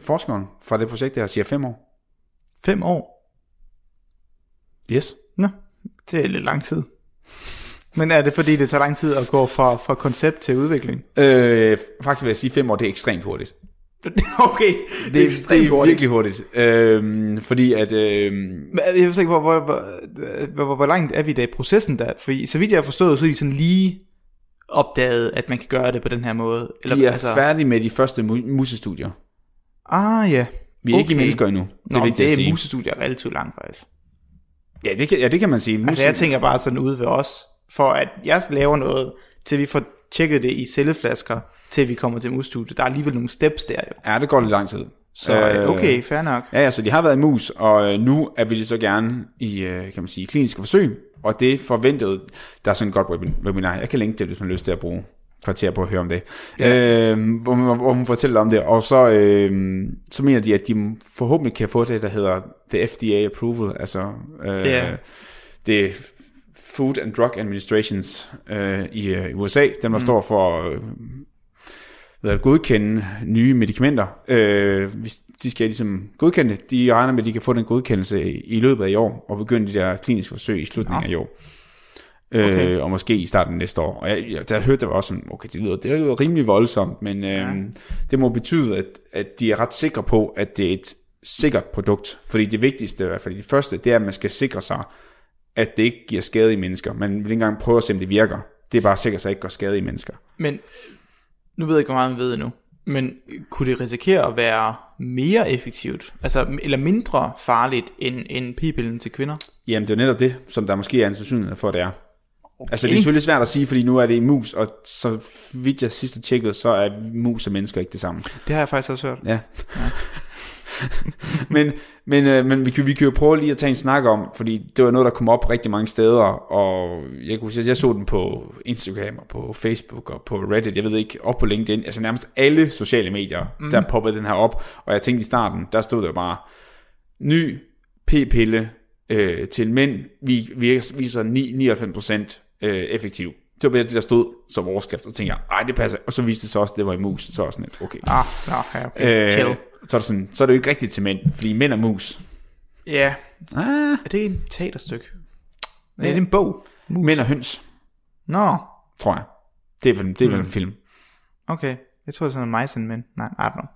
forskeren fra det projekt der siger 5 år. 5 år? Yes. Nå, det er lidt lang tid. Men er det fordi, det tager lang tid at gå fra koncept til udvikling? Faktisk vil jeg sige, 5 år, det er ekstremt hurtigt. Okay, det er ekstremt hurtigt. Virkelig hurtigt. Fordi at... Jeg forstår ikke, hvor langt er vi da i processen der? For så vidt jeg har forstået, så er de sådan lige opdaget, at man kan gøre det på den her måde. Eller, de er færdige med de første musestudier. Ah ja. Vi er ikke i mennesker endnu. Det er vigtigt at sige. Musestudier er relativt langt faktisk. Ja, det kan man sige. Altså jeg tænker bare sådan ude ved os, for at jeg laver noget, til vi får tjekket det i celleflasker, til vi kommer til musstudiet. Der er alligevel nogle steps der jo. Ja, det går lidt lang tid. Så okay, fair nok. Ja, så de har været i mus, og nu er vi så gerne i, kan man sige, kliniske forsøg, og det forventede, der er sådan et godt webinar, jeg kan linke til, hvis man har lyst til at bruge kvarter på at høre om det, ja. Hvor hun fortæller om det, og så mener de, at de forhåbentlig kan få det, der hedder the FDA approval, altså det Food and Drug Administrations i USA, dem der står for at godkende nye medicamenter. Hvis de skal ligesom godkende det, de regner med, at de kan få den godkendelse i løbet af i år, og begynde de der kliniske forsøg i slutningen af i år. Okay. Og måske i starten næste år. Og jeg hørte det var også sådan, okay, det lyder rimelig voldsomt, men det må betyde, at de er ret sikre på, at det er et sikkert produkt. Fordi det vigtigste, i hvert fald det første, det er, at man skal sikre sig, at det ikke giver skade i mennesker. Man vil ikke engang prøve at se, om det virker. Det er bare sikkert, at det ikke gør skade i mennesker. Men nu ved jeg ikke, hvor meget man ved endnu. Men kunne det risikere at være mere effektivt? Altså, eller mindre farligt end p-pillen til kvinder? Jamen, det er netop det, som der måske er en sandsynlighed for, det er. Okay. Altså, det er selvfølgelig svært at sige, fordi nu er det i mus, og så vidt jeg sidst tjekkede, så er mus og mennesker ikke det samme. Det har jeg faktisk også hørt. Ja. men vi kan jo prøve lige at tage en snak om, fordi det var noget, der kom op rigtig mange steder, og jeg så den på Instagram og på Facebook og på Reddit, jeg ved ikke, op på LinkedIn, altså nærmest alle sociale medier, der poppede den her op, og jeg tænkte i starten, der stod der bare, ny p-pille til mænd, vi viser 99% effektiv. Det var bare det, der stod som overskrift, og tænkte jeg, ej, det passer, og så viste det så også, det var i mus, så også sådan lidt, okay. Chill. Så er det jo ikke rigtigt til mænd, fordi mænd er mus. Ja. Er det en teaterstykke? Nej, det er en bog. Mus. Mænd og høns. Nå. Tror jeg. Det er vel en film. Okay. Jeg tror, det er sådan en majsen, men nej, I don't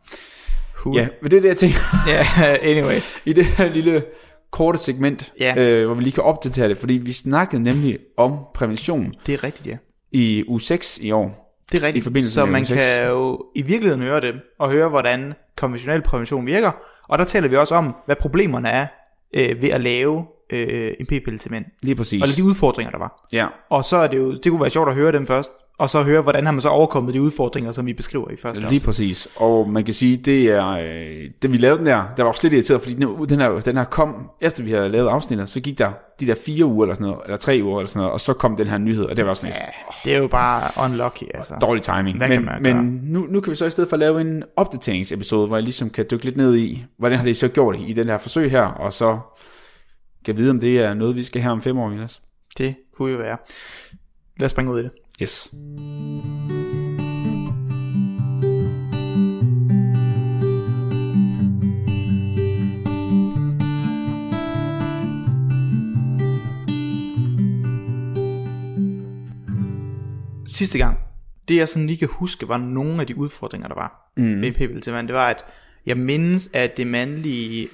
know. Ja, men det er det, jeg tænker. Ja, anyway. I det her lille korte segment, hvor vi lige kan opdatere det, fordi vi snakkede nemlig om prævention. Det er rigtigt, ja. I uge 6 i år. Det er rigtigt, så man kan jo i virkeligheden høre det, og høre, hvordan konventionel prævention virker, og der taler vi også om, hvad problemerne er ved at lave en p-pille til mænd. Lige præcis. Og de udfordringer, der var. Ja. Og så er det jo, det kunne være sjovt at høre dem først, og så høre, hvordan har man så overkommet de udfordringer, som vi beskriver i første afsnit. Lige præcis, og man kan sige, det er, det vi lavede der var også lidt irriteret, fordi den her kom, efter vi havde lavet afsnittet, så gik der de der 4 uger eller sådan noget, eller 3 uger eller sådan noget, og så kom den her nyhed, og det var sådan et, det er jo bare unlucky, altså. Dårlig timing. Men nu kan vi så i stedet for lave en opdateringsepisode, hvor jeg ligesom kan dykke lidt ned i, hvordan har det så gjort i den her forsøg her, og så kan vide, om det er noget, vi skal have om 5 år, Vilas. Det kunne jo være. Lad os springe ud i det. Yes. Sidste gang, det jeg sådan lige kan huske, var nogle af de udfordringer, der var med p-pille til mand. Det var, at jeg mindes, at det mandlige,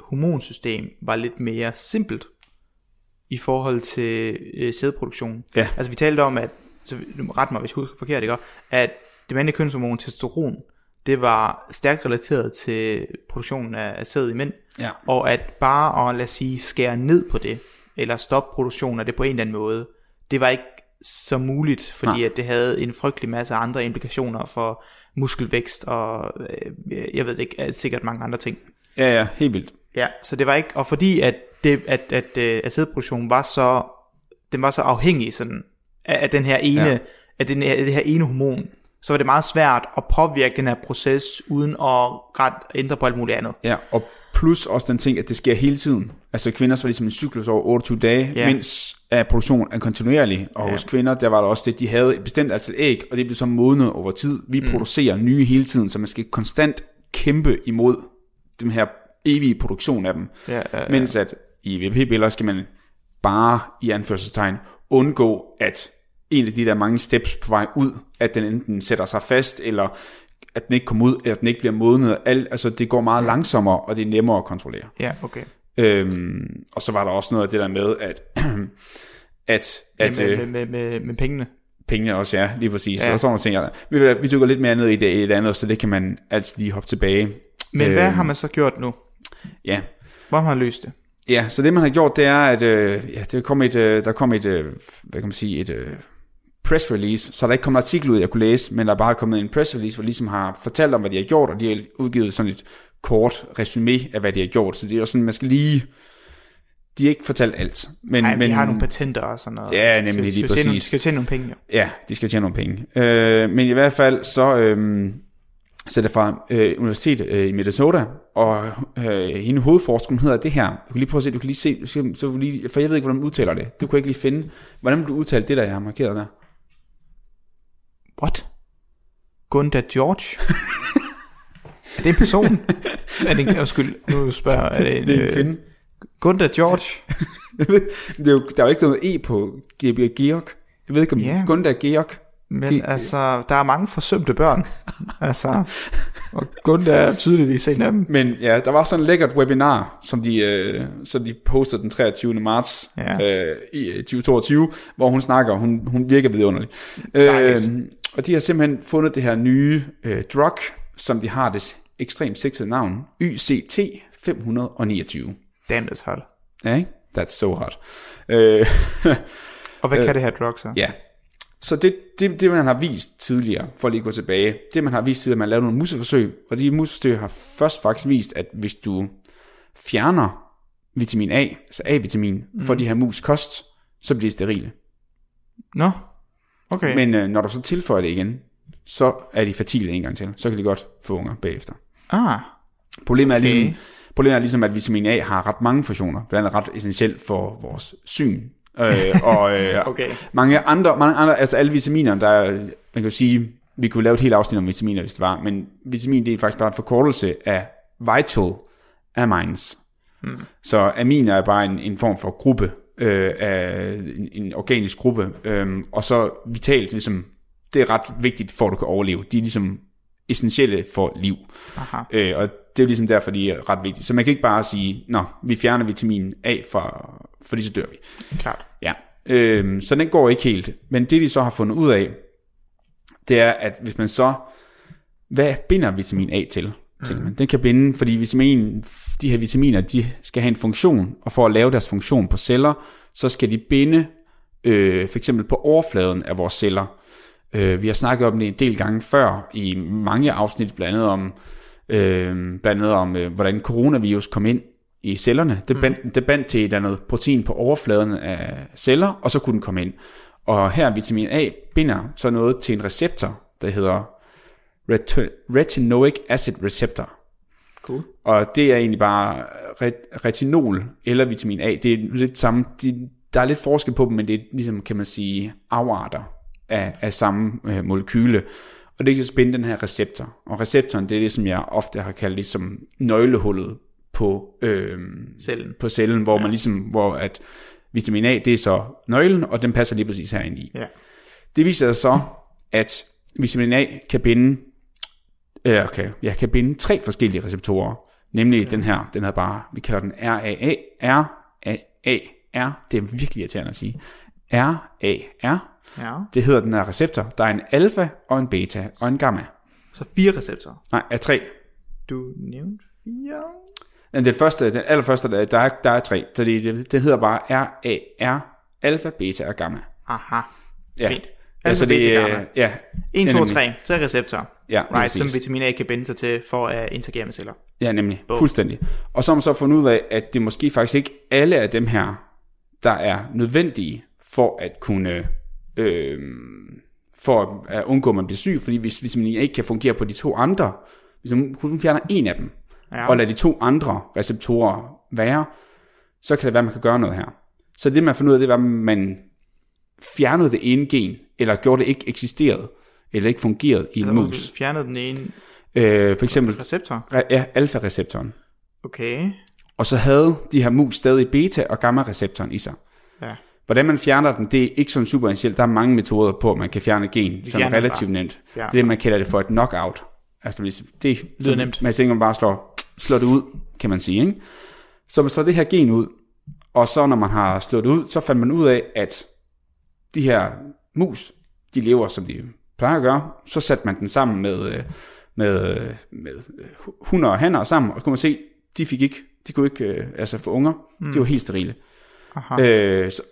hormonsystem var lidt mere simpelt i forhold til sædproduktion. Ja. Altså vi talte om, at så ret mig, hvis jeg husker forkert, ikke? At det mandlige kønshormon testosteron, det var stærkt relateret til produktionen af sæd i mænd, og at bare at, lad os sige, skære ned på det, eller stoppe produktionen af det på en eller anden måde, det var ikke så muligt, fordi at det havde en frygtelig masse andre implikationer for muskelvækst, og jeg ved ikke, sikkert mange andre ting. Ja, helt vildt. Ja, så det var ikke, og fordi at sædproduktionen var så, den var så afhængig sådan, af den her ene, af det her ene hormon, så var det meget svært at påvirke den her proces, uden at ændre på alt muligt andet. Ja, og plus også den ting, at det sker hele tiden. Altså kvinders var ligesom en cyklus over 28 dage, yeah, mens produktionen er kontinuerlig. Og yeah, hos kvinder, der var der også det, de havde et bestemt antal æg, og det blev så modnet over tid. Vi producerer nye hele tiden, så man skal konstant kæmpe imod den her evige produktion af dem. Yeah, yeah, yeah. Mens at i VP-billeder skal man bare, i anførselstegn, undgå, at en af de der mange steps på vej ud, at den enten sætter sig fast, eller at den ikke kommer ud, eller at den ikke bliver modnet. Altså det går meget langsommere, og det er nemmere at kontrollere. Ja, okay. Og så var der også noget af det der med, med pengene. Pengene også, ja, lige præcis. Ja. Så sådan nogle ting. Vi dykker lidt mere ned i det andet, så det kan man altid lige hoppe tilbage. Men hvad har man så gjort nu? Ja. Hvordan har man løst det? Ja, så det man har gjort, det er, at der kom et press release, så der ikke kom en artikel ud, jeg kunne læse, men der er bare kommet en press release, hvor de ligesom har fortalt om, hvad de har gjort, og de har udgivet sådan et kort resumé af, hvad de har gjort, så det er jo sådan, man skal lige, de har ikke fortalt alt. Men de har nogle patenter og sådan noget. Ja, nemlig lige præcis. De skal tjene nogle penge, jo. Ja, de skal tjene nogle penge. Men i hvert fald, så er det fra universitetet i Minnesota, og hende hovedforskeren hedder det her. Du kan lige prøve at se, for jeg ved ikke, hvordan man udtaler det. Du kunne ikke lige finde, hvordan vil du udtale det, der jeg har markeret der? What? Gunda George? Er det en person? Er det en kvinde? Gunda George? Der er jo ikke noget E på Georg. Jeg ved ikke, om Gunda Georg. Men altså, der er mange forsømte børn. Altså, og Gunda er tydeligvis en af dem. Men ja, der var sådan et lækkert webinar, som de postede den 23. marts i 2022, hvor hun snakker, hun virker vidunderlig. Og de har simpelthen fundet det her nye drug, som de har det ekstremt sexede navn, YCT529. Damn, that's hot. Ja, ikke? That's so hot. Og hvad kan det her drug så? Ja. Yeah. Så det man har vist tidligere, for lige at gå tilbage, det man har vist tidligere, at man lavede nogle museforsøg, og de museforsøg har først faktisk vist, at hvis du fjerner vitamin A, altså A-vitamin, for de her mus kost, så bliver de sterile. Nå, okay. Men når du så tilføjer det igen, så er de fertile en gang til, så kan de godt få unger bagefter. Ah, problemet okay. Problemet er ligesom, at vitamin A har ret mange funktioner, blandt andet ret essentielt for vores syn. Okay. mange andre, altså alle vitaminerne, der er, man kan jo sige, vi kunne lave et helt afsnit om vitaminer, hvis det var, men vitamin, det er faktisk bare en forkortelse af vital amines. Så aminer er bare en form for gruppe, en organisk gruppe, og så vitalt, ligesom, det er ret vigtigt for, at du kan overleve. De er ligesom essentielle for liv. Og det er jo ligesom derfor, de er ret vigtige. Så man kan ikke bare sige, nå, vi fjerner vitamin A fra, fordi så dør vi. Klart. Ja. Så den går ikke helt. Men det de så har fundet ud af, det er, at hvis man så, hvad binder vitamin A til? Tænker man. Den kan binde, fordi de her vitaminer, de skal have en funktion, og for at lave deres funktion på celler, så skal de binde, for eksempel på overfladen af vores celler. Vi har snakket om det en del gange før, i mange afsnit, blandt andet om hvordan coronavirus kom ind i cellerne. Det bandt til et eller andet protein på overfladen af celler, og så kunne den komme ind. Og her vitamin A binder så noget til en receptor, der hedder retinoic acid receptor. Cool. Og det er egentlig bare retinol eller vitamin A. Det er lidt samme, der er lidt forskel på dem, men det er ligesom, kan man sige, afarter af samme molekyle. Og det kan spænde den her receptor. Og receptoren, det er det, som jeg ofte har kaldt ligesom nøglehullet på cellen, hvor man ligesom, hvor at vitamin A, det er så nøglen, og den passer lige præcis herinde i. Ja. Det viser sig så, at vitamin A kan binde, kan binde tre forskellige receptorer, nemlig den her bare, vi kalder den RAR, det er virkelig irriterende at sige, RAR. Ja. Det hedder den her receptor. Der er en alfa og en beta og en gamma. Så fire receptorer? Nej, er tre. Du nævnte fire? Den allerførste, der er tre. Så det hedder bare RAR, alfa, beta og gamma. Aha, ja. Fint. Alfa, beta og gamma. Ja. 1, 2 og 3, tre receptorer. Ja, right, som vitamin A kan binde sig til for at interagere med celler. Ja, nemlig. Boom. Fuldstændig. Og så har man så fundet ud af, at det måske faktisk ikke alle af dem her, der er nødvendige for at kunne for at undgå, at man bliver syg, fordi hvis man ikke kan fungere på de to andre, hvis man fjerner en af dem, ja, og lader de to andre receptorer være, så kan det være, at man kan gøre noget her. Så det, man fandt ud af, det var, at man fjernede det ene gen, eller gjorde det ikke eksisterede, eller ikke fungerede i en mus. Fjernede den ene for eksempel receptor? Ja, alfa-receptoren. Okay. Og så havde de her mus stadig beta- og gamma-receptoren i sig. Ja. Hvordan man fjerner den, det er ikke sådan super essentielt. Der er mange metoder på, at man kan fjerne gen, som er relativt nemt. Ja. Det er det, man kalder det for et knockout. Altså, det lyder nemt. Man tænker, man bare slår det ud, kan man sige. Ikke? Så man slår det her gen ud, og så når man har slået det ud, så fandt man ud af, at de her mus, de lever, som de plejer at gøre. Så satte man den sammen med hunder og hanner sammen, og så kunne man se, de kunne ikke få unger. Mm. De var helt sterile.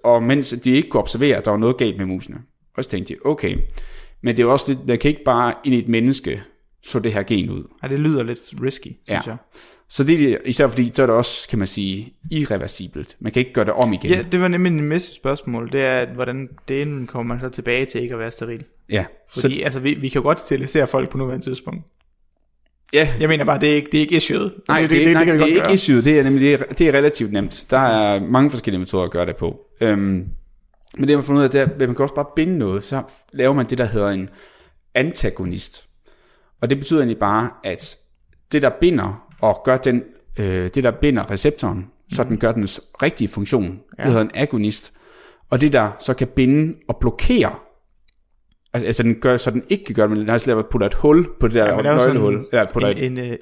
Og mens de ikke kunne observere, at der var noget galt med musene. Og så tænkte de, okay, men det er også lidt, man kan ikke bare ind i et menneske slå det her gen ud. Ja, det lyder lidt risky, synes jeg. Så det er især fordi, så er det også, kan man sige, irreversibelt. Man kan ikke gøre det om igen. Ja, det var nemlig det næste spørgsmål. Det er, at hvordan det kommer man så tilbage til ikke at være steril. Ja. Fordi så, altså, vi kan jo godt sterilisere folk på nuværende tidspunkt. Ja. Jeg mener bare, det er ikke issueet. Nej, det er ikke issueet. Det er relativt nemt. Der er mange forskellige metoder at gøre det på. Men det, man får ud af, det er, at man kan også bare binde noget. Så laver man det, der hedder en antagonist. Og det betyder egentlig bare, at det, der binder og gør den, det der binder receptoren, så den gør dens rigtige funktion. Ja. Det hedder en agonist. Og det der så kan binde og blokere, altså den gør, så den ikke kan gøre det, men den har slet putter et hul på det der, ja, der nøglehul.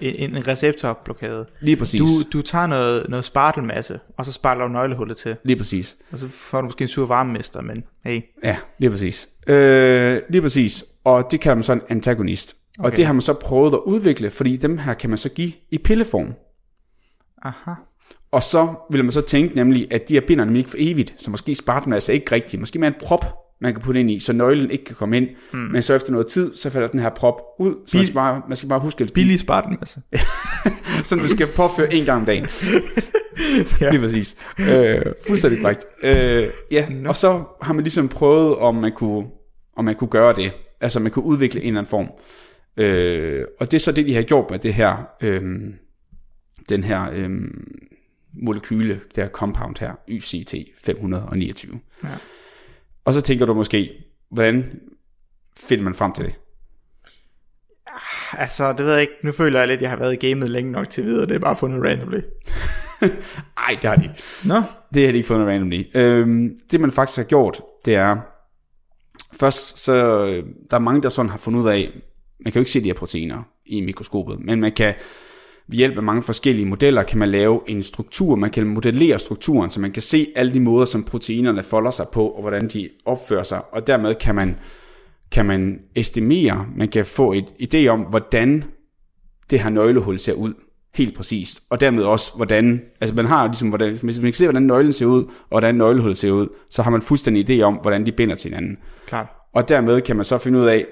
En receptorblokade. Lige præcis. Du tager noget spartelmasse, og så spartler du nøglehullet til. Lige præcis. Og så får du måske en sur varmemester, men hey. Ja, lige præcis. Og det kalder man så en antagonist. Okay. Og det har man så prøvet at udvikle, fordi dem her kan man så give i pilleform. Aha. Og så vil man så tænke nemlig, at de her binder ikke for evigt, så måske spartelmasse ikke rigtigt, måske med en prop, man kan putte ind i, så nøglen ikke kan komme ind, men så efter noget tid, så falder den her prop ud, så man skal bare huske... Billig spartelmasse. Så man skal påføre en gang om dagen. Ja. Lige præcis. Fuldstændig korrekt. Og så har man ligesom prøvet, om man kunne gøre det. Altså man kunne udvikle en eller anden form. Og det er så det, de har gjort med det her, den her molekyle, det her compound her, YCT529. Ja. Og så tænker du måske, hvordan finder man frem til det? Altså, det ved jeg ikke. Nu føler jeg lidt, at jeg har været i gamet længe nok til at vide, og det er bare fundet randomly. Ej, det har de ikke. Nå? Det har de ikke fundet randomly. Det man faktisk har gjort, det er, først så, der er mange, der sådan har fundet ud af, man kan jo ikke se de her proteiner i mikroskopet, men man kan ved hjælp af mange forskellige modeller, kan man lave en struktur, man kan modellere strukturen, så man kan se alle de måder, som proteinerne folder sig på, og hvordan de opfører sig, og dermed kan man estimere, man kan få et idé om, hvordan det her nøglehul ser ud, helt præcist, og dermed også, hvordan, altså man har ligesom, hvordan, hvis man kan se, hvordan nøglen ser ud, og hvordan nøglehullet ser ud, så har man fuldstændig idé om, hvordan de binder til hinanden. Klart. Og dermed kan man så finde ud af,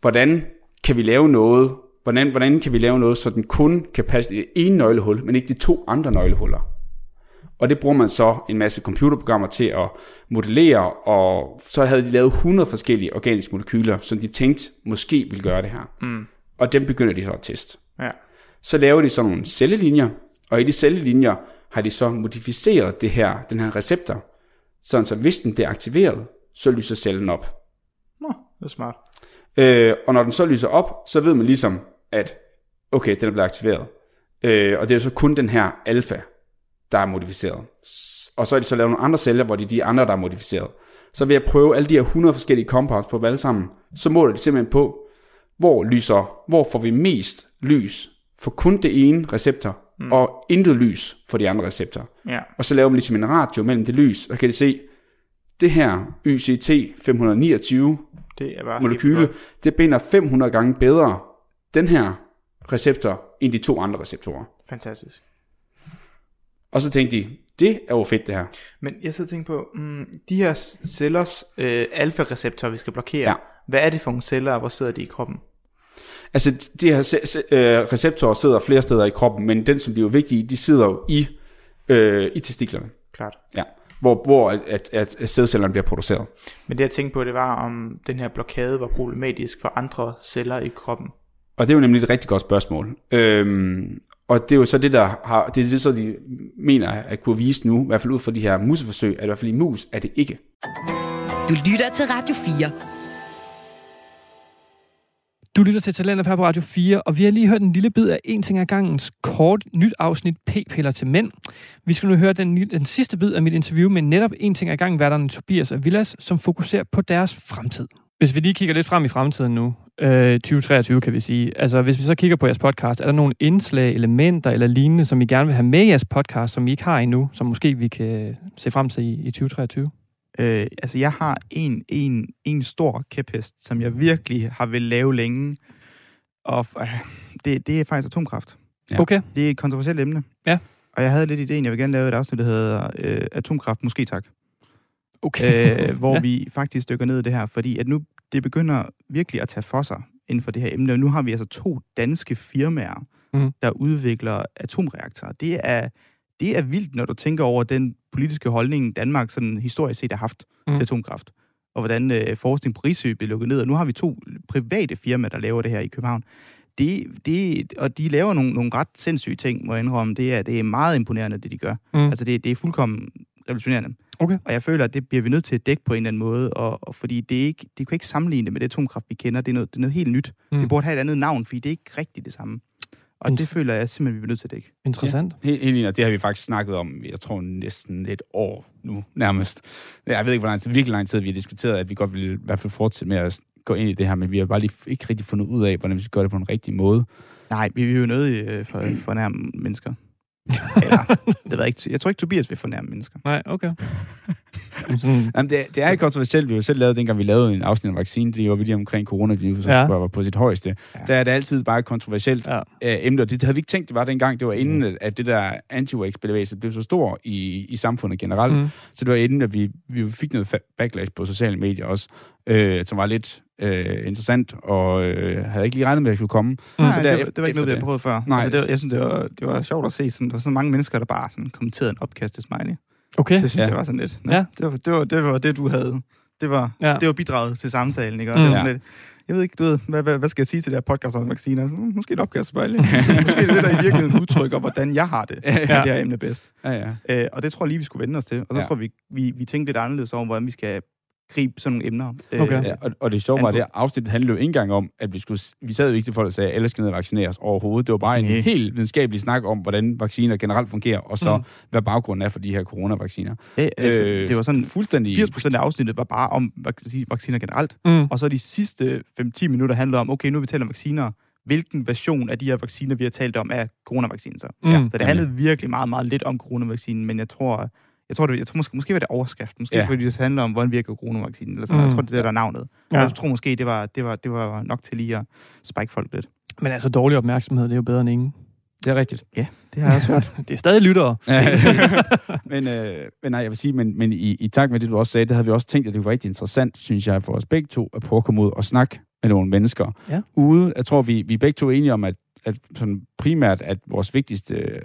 hvordan kan vi lave noget, så den kun kan passe det ene nøglehul, men ikke de to andre nøglehuller. Og det bruger man så en masse computerprogrammer til at modellere, og så havde de lavet 100 forskellige organiske molekyler, som de tænkte måske ville gøre det her. Mm. Og dem begynder de så at teste. Ja. Så laver de så nogle cellelinjer, og i de cellelinjer har de så modificeret den her receptor, sådan så hvis den bliver aktiveret, så lyser cellen op. Nå, det er smart. Og når den så lyser op, så ved man ligesom, at okay, den er blevet aktiveret. Og det er jo så kun den her alfa, der er modificeret. Og så er de så lavet nogle andre celler, hvor det er de andre, der er modificeret. Så ved at prøve alle de her 100 forskellige compounds på alle sammen, så måler de simpelthen på, hvor får vi mest lys for kun det ene receptor, og intet lys for de andre receptorer. Ja. Og så laver man ligesom en ratio mellem det lys, og kan de se, det her YCT529, molekyle, det binder 500 gange bedre den her receptor end de to andre receptorer. Fantastisk. Og så tænkte de, det er jo fedt det her. Men jeg så tænkte på, de her cellers alfa-receptorer, vi skal blokere, ja. Hvad er det for nogle celler, og hvor sidder de i kroppen? Altså, de her receptorer sidder flere steder i kroppen, men den, som de er jo vigtige, de sidder jo i testiklerne. Klart. Ja. hvor at sædcellerne bliver produceret. Men det jeg tænkte på, det var om den her blokade var problematisk for andre celler i kroppen. Og det er jo nemlig et rigtig godt spørgsmål. Og det er jo så det, der de mener at kunne vise nu, i hvert fald ud fra de her museforsøg, at i hvert fald i mus er det ikke. Du lytter til Radio 4. Du lytter til TalentLab på Radio 4, og vi har lige hørt en lille bid af En ting ad gangens kort nyt afsnit P-piller til mænd. Vi skal nu høre den sidste bid af mit interview med netop En ting ad gangen værterne Tobias og Vilas, som fokuserer på deres fremtid. Hvis vi lige kigger lidt frem i fremtiden nu, 2023 kan vi sige, altså hvis vi så kigger på jeres podcast, er der nogle indslag, elementer eller lignende, som I gerne vil have med i jeres podcast, som I ikke har endnu, som måske vi kan se frem til i 2023? Altså jeg har en stor kæphest, som jeg virkelig har vil lave længe, og det er faktisk atomkraft. Ja. Okay. Det er et kontroversielt emne. Ja. Og jeg havde lidt idéen, jeg vil gerne lave et afsnit, der hedder atomkraft, måske tak. Okay. Hvor vi faktisk dykker ned i det her, fordi at nu det begynder virkelig at tage for sig inden for det her emne. Og nu har vi altså 2 danske firmaer, der udvikler atomreaktorer. Det er vildt, når du tænker over den politiske holdning, Danmark sådan historisk set har haft til atomkraft, og hvordan forskning på Risø blev lukket ned. Og nu har vi 2 private firmaer, der laver det her i København. Og de laver nogle ret sindssyge ting, må jeg indrømme. Det er meget imponerende, det de gør. Altså det er fuldkommen revolutionerende. Okay. Og jeg føler, at det bliver vi nødt til at dække på en eller anden måde, og fordi det kan ikke sammenligne det med det atomkraft, vi kender. Det er noget helt nyt. Det burde have et andet navn, fordi det er ikke rigtigt det samme. Og det føler jeg simpelthen, vi bliver nødt til at dække. Interessant. Ja. Helt enig, og det har vi faktisk snakket om, jeg tror næsten et år nu nærmest. Jeg ved ikke, virkelig lang tid vi har diskuteret, at vi godt vil i hvert fald fortsætte med at gå ind i det her, men vi har bare lige ikke rigtig fundet ud af, hvordan vi skal gøre det på en rigtig måde. Nej, vi er jo nødt til at fornærme mennesker. Eller, det ved ikke. Jeg tror ikke, Tobias vil fornærme mennesker. Nej, okay. Jamen, det er ikke kontroversielt. Vi har jo selv lavet, dengang vi lavede en afsnit om vaccine, det var vi lige omkring coronavirus, som var på sit højeste. Ja. Der er det altid bare et kontroversielt emne, og det havde vi ikke tænkt, det var dengang. Det var inden, at det der anti-vax-bevægelse blev så stor i samfundet generelt. Så det var inden, at vi fik noget backlash på sociale medier også, som var lidt interessant, og havde ikke lige regnet med, at jeg kunne komme. Nej, så det var ikke noget, vi havde prøvet før. Nej, altså, jeg synes, det var sjovt at se. Sådan, der var så mange mennesker, der bare sådan, kommenterede en opkastet smiley. Okay. Det synes jeg var sådan lidt. Ja. Det var det, du havde. Det var bidraget til samtalen, ikke? Og det var sådan lidt, jeg ved ikke, du ved, hvad skal jeg sige til det her podcast om vacciner? Måske et opkast smiley. Måske det, der i virkeligheden udtrykker, hvordan jeg har det. Det her emne bedst. Ja, ja. Og det tror jeg lige, vi skulle vende os til. Og så tror jeg, vi tænkte lidt anderledes over, hvordan vi skal gribe sådan nogle emner. Okay. Ja, og det sjove var, at det afsnittet handlede jo ikke engang om, at vi sad jo ikke til folk, der sagde, at alle skal ned og vaccineres overhovedet. Det var bare en helt videnskabelig snak om, hvordan vacciner generelt fungerer, og så hvad baggrunden er for de her coronavacciner. Altså, det var sådan fuldstændig 80% af afsnittet var bare om vacciner generelt, og så de sidste 5-10 minutter handlede om, okay, nu vi taler om vacciner, hvilken version af de her vacciner, vi har talt om, er coronavaccinen så. Ja, så det handlede virkelig meget, meget lidt om coronavaccinen, men jeg tror måske var det overskriften, fordi det handler om, hvordan virker coronavaccinen, eller sådan. Jeg tror, det der er navnet. Ja. Jeg tror måske, det var nok til lige at spike folk lidt. Men altså, dårlig opmærksomhed, det er jo bedre end ingen. Det er rigtigt. Ja, det har jeg også hørt. Det er stadig lyttere. Men nej, jeg vil sige, men i takt med det, du også sagde, det havde vi også tænkt, at det var rigtig interessant, synes jeg, for os begge to, at prøve at komme ud og snakke med nogle mennesker ude. Jeg tror, vi begge to er enige om, at sådan primært, at vores vigtigste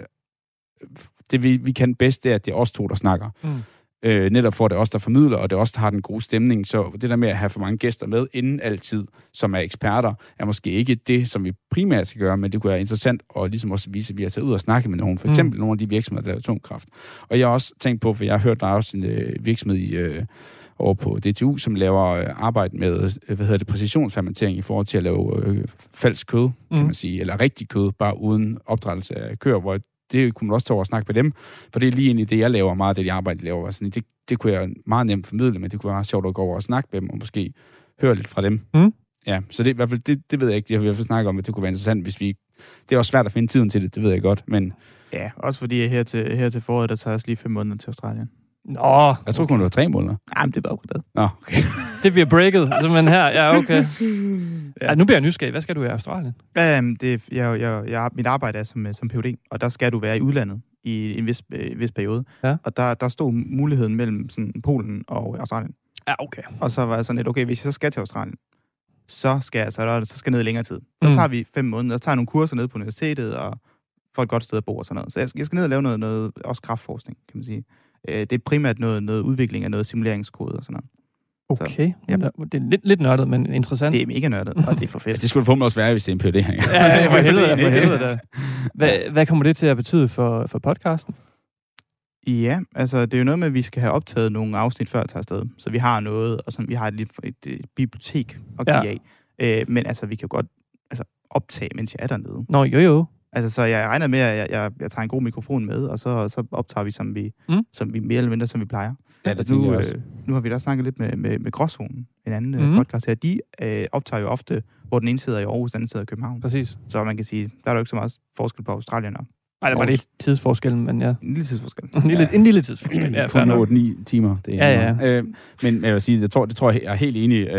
det vi kan bedst, det er, at det er os to, der snakker. Netop for, at det er os, der formidler, og det er os, der har den gode stemning. Så det der med at have for mange gæster med inden altid, som er eksperter, er måske ikke det, som vi primært skal gøre, men det kunne være interessant og ligesom også vise, at vi har taget ud og snakke med nogen. For eksempel nogle af de virksomheder, der laver atomkraft. Og jeg har også tænkt på, for jeg har hørt, der er også en virksomhed over på DTU, som laver arbejde med, præcisionsfermentering i forhold til at lave falsk kød, kan man sige, eller rigtig kød, bare uden opdrættelse af køer, hvor det kunne man også tage over og snakke med dem, for det er lige egentlig det, jeg laver meget, det de arbejder laver. Sådan, det kunne jeg meget nemt formidle, men det kunne være sjovt at gå over og snakke med dem, og måske høre lidt fra dem. Ja, så det i hvert fald, det ved jeg ikke, jeg vil i hvert fald snakke om, at det kunne være interessant, hvis vi... Det er også svært at finde tiden til det, det ved jeg godt, men... Ja, også fordi jeg her til foråret, der tager også lige 5 måneder til Australien. Nå, jeg tror kun, det var 3 måneder. Jamen, det er bare det. Nå, okay. Det bliver breaket, simpelthen her. Ja, okay. Ja. Nu bliver jeg nysgerrig. Hvad skal du i Australien? Mit arbejde er som PhD, og der skal du være i udlandet i en vis periode. Ja. Og der stod muligheden mellem sådan, Polen og Australien. Ja, okay. Og så var jeg sådan lidt, okay, hvis jeg så skal til Australien, så skal jeg ned i længere tid. Så tager vi 5 måneder, og så tager jeg nogle kurser ned på universitetet, og får et godt sted at bo og sådan noget. Så jeg skal ned og lave noget også kraftforskning, kan man sige. Det er primært noget udvikling af noget simuleringskode og sådan noget. Okay, så, ja. Det er lidt nørdet, men interessant. Det er mega nørdet, og det er for fedt. Det skulle for mig også være, hvis det er en PhD. Ja, for helvede. Hvad kommer det til at betyde for podcasten? Ja, altså det er jo noget med, at vi skal have optaget nogle afsnit før at tage afsted. Så vi har noget, og sådan, vi har et bibliotek at give af. Men altså, vi kan jo godt optage, mens jeg er dernede. Nå, jo. Altså, så jeg regner med, at jeg tager en god mikrofon med, og så optager vi, som vi mere eller mindre, som vi plejer. Ja, det nu har vi da snakket lidt med Gråzonen, en anden podcast her. De optager jo ofte, hvor den ene sidder i Aarhus, den anden sidder i København. Præcis. Så man kan sige, der er jo ikke så meget forskel på Australien og nej, der var lidt tidsforskel, men ja. En lille tidsforskel. En lille tidsforskel, ja. Kun 8-9 timer, det er men jeg vil sige, det tror jeg er helt enig.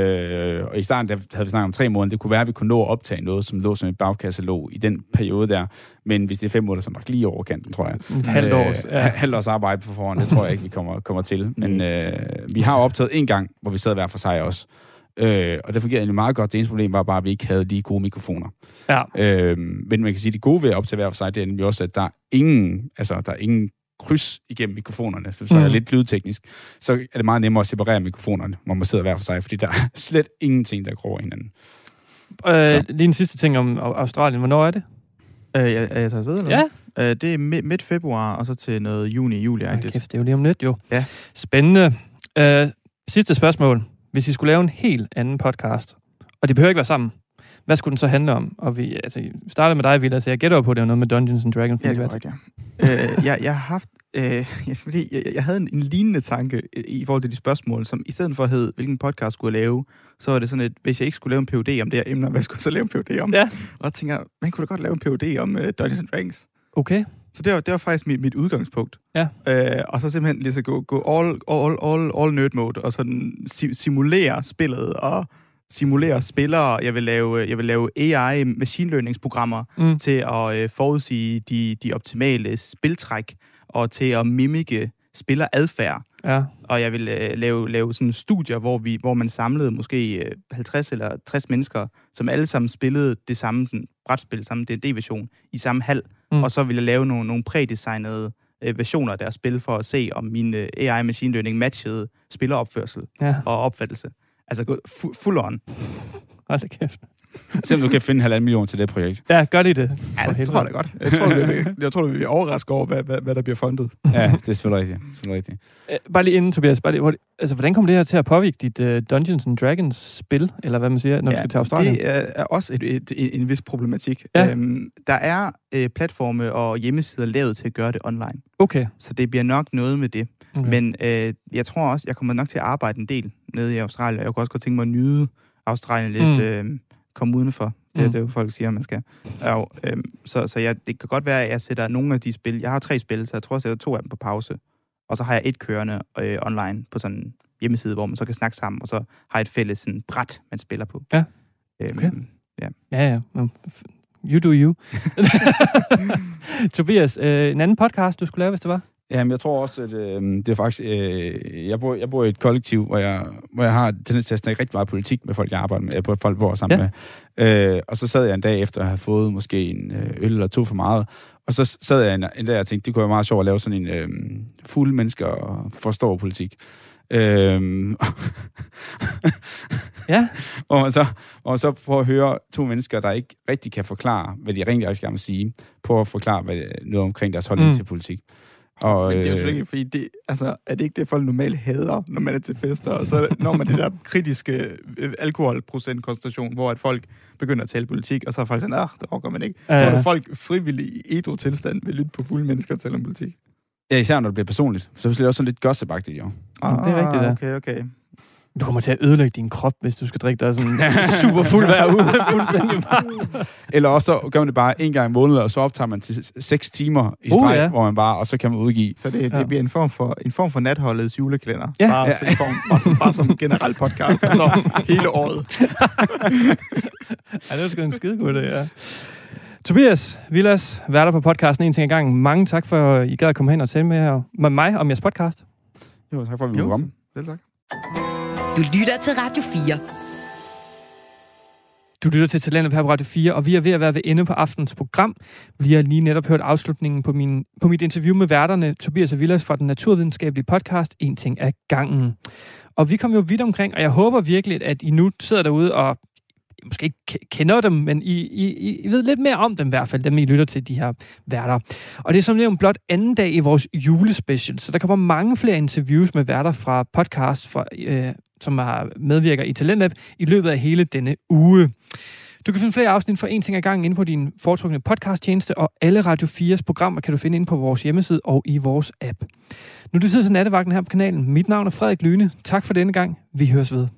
Og i starten, der havde vi snakket om 3 måneder. Det kunne være, at vi kunne nå at optage noget, som lå som et bagkasselåg i den periode der. Men hvis det er 5 måneder, så er nok lige over kanten, tror jeg. Et halvt års arbejde på forhånd, det tror jeg ikke, vi kommer til. Men vi har optaget en gang, hvor vi sad hver for sig også. Og det fungerede egentlig meget godt. Det eneste problem var bare, at vi ikke havde lige gode mikrofoner. Ja. Men man kan sige, at det gode ved at optage hver for sig, det er nemlig også, at der er ingen kryds igennem mikrofonerne. Så hvis der er lidt lydteknisk, så er det meget nemmere at separere mikrofonerne, når man sidder hver for sig, fordi der er slet ingenting, der gror hinanden. Lige en sidste ting om Australien. Hvornår er det? Jeg tager afsted, eller hvad? Ja. Det er midt februar, og så til noget juni, juli. Kæft, det er jo lige om lidt, jo. Ja. Spændende. Sidste spørgsmål. Hvis I skulle lave en helt anden podcast, og de behøver ikke være sammen, hvad skulle den så handle om? Og vi startede med dig, Vilas, så jeg gætter på, det var noget med Dungeons & Dragons. Ja, det var rigtigt, ja. Jeg havde en lignende tanke i forhold til de spørgsmål, som i stedet for hed, hvilken podcast skulle jeg lave, så var det sådan et, hvis jeg ikke skulle lave en PhD om det her emne, hvad skulle jeg så lave en PhD om? Ja. Og jeg tænker, man kunne da godt lave en PhD om Dungeons & Dragons. Okay. Så det var faktisk mit udgangspunkt. Ja. Og så simpelthen lige så gå all nerd mode, og sådan simulere spillet, og simulere spillere. Jeg vil lave AI machine learningsprogrammer til at forudsige de optimale spiltræk, og til at mimike spilleradfærd. Ja. Og jeg vil lave sådan studier, hvor man samlede måske 50 eller 60 mennesker, som alle sammen spillede det samme sådan, brætspil, samme D&D-version, i samme hal. Og så vil jeg lave nogle prædesignede versioner af deres spil, for at se, om min AI machine learning matchede spilleropførsel og opfattelse. Altså gå full on. Hold da kæft. Selvom du kan finde 1,5 million til det projekt. Ja, gør de det? Ja, det tror jeg da godt. Jeg tror, vi bliver overrasket over, hvad der bliver fundet. Ja, det er selvfølgelig rigtigt. Bare lige inden, Tobias. Hvordan kommer det her til at påvirke dit Dungeons & Dragons-spil, eller hvad man siger, når du skal til Australien? Det er også en vis problematik. Ja. Der er platforme og hjemmesider lavet til at gøre det online. Okay. Så det bliver nok noget med det. Okay. Men jeg tror også, jeg kommer nok til at arbejde en del nede i Australien, og jeg kunne også godt tænke mig at nyde Australien lidt... komme udenfor. Det er jo folk siger, man skal. Og, det kan godt være, at jeg sætter nogle af de spil. Jeg har 3 spil, så jeg tror, jeg sætter 2 af dem på pause. Og så har jeg 1 kørende online på sådan en hjemmeside, hvor man så kan snakke sammen, og så har jeg et fælles sådan, bræt, man spiller på. Ja. Okay. Ja. You do you. Tobias, en anden podcast, du skulle lave, hvis det var? Jamen, jeg tror også, at det er faktisk... Jeg bor i et kollektiv, hvor jeg har tendens til at snakke rigtig meget politik med folk, jeg arbejder med, folk bor sammen med. Og så sad jeg en dag efter at have fået måske en øl eller 2 for meget, og så sad jeg en dag og tænkte, det kunne være meget sjovt at lave sådan en fulde mennesker og forstår politik. Ja. Og så prøve at høre 2 mennesker, der ikke rigtig kan forklare, hvad de rent skal sige, prøve at forklare noget omkring deres holdning til politik. Og, men det er jo selvfølgelig, fordi det, altså, er det ikke det, folk normalt hader, når man er til fester, og så når man det der kritiske alkoholprocentkoncentration, hvor at folk begynder at tale politik, og så er folk sådan, det overgår man ikke. Så er folk frivillige i edro-tilstand vil lytte på fulde mennesker og tale om politik. Ja, især når det bliver personligt. Så er det også sådan lidt gossip-agtigt, jo. Det er rigtigt, okay. Du kommer til at ødelægge din krop, hvis du skal drikke dig sådan super fuld hver uge. Eller også så gør man det bare en gang i måneden, og så optager man til 6 timer i streg, hvor man bare, og så kan man udgive. Så det bliver en form for natholdets julekalender. Ja. Bare som generel podcast, så hele året. Det var sgu en skidegod idé, ja. Tobias, Vilas, værter på podcasten En ting ad gangen. Mange tak for, at I gad at komme hen og tale med mig om jeres podcast. Jo, tak for, at vi måtte komme. Selv tak. Du lytter til Radio 4. Du lytter til TalentLab her på Radio 4, og vi er ved at være ved ende på aftenens program. Vi har lige netop hørt afslutningen på, mit interview med værterne Tobias og Vilas fra den naturvidenskabelige podcast En ting ad gangen. Og vi kom jo vidt omkring, og jeg håber virkelig, at I nu sidder derude og måske ikke kender dem, men I ved lidt mere om dem i hvert fald, dem I lytter til, de her værter. Og det er som nævnt blot anden dag i vores julespecial, så der kommer mange flere interviews med værter fra podcast, som medvirker i TalentLab i løbet af hele denne uge. Du kan finde flere afsnit for En ting ad gangen inde på din foretrukne podcasttjeneste, og alle Radio 4's programmer kan du finde inde på vores hjemmeside og i vores app. Nu er det tid til nattevagten her på kanalen. Mit navn er Frederik Lyne. Tak for denne gang. Vi høres ved.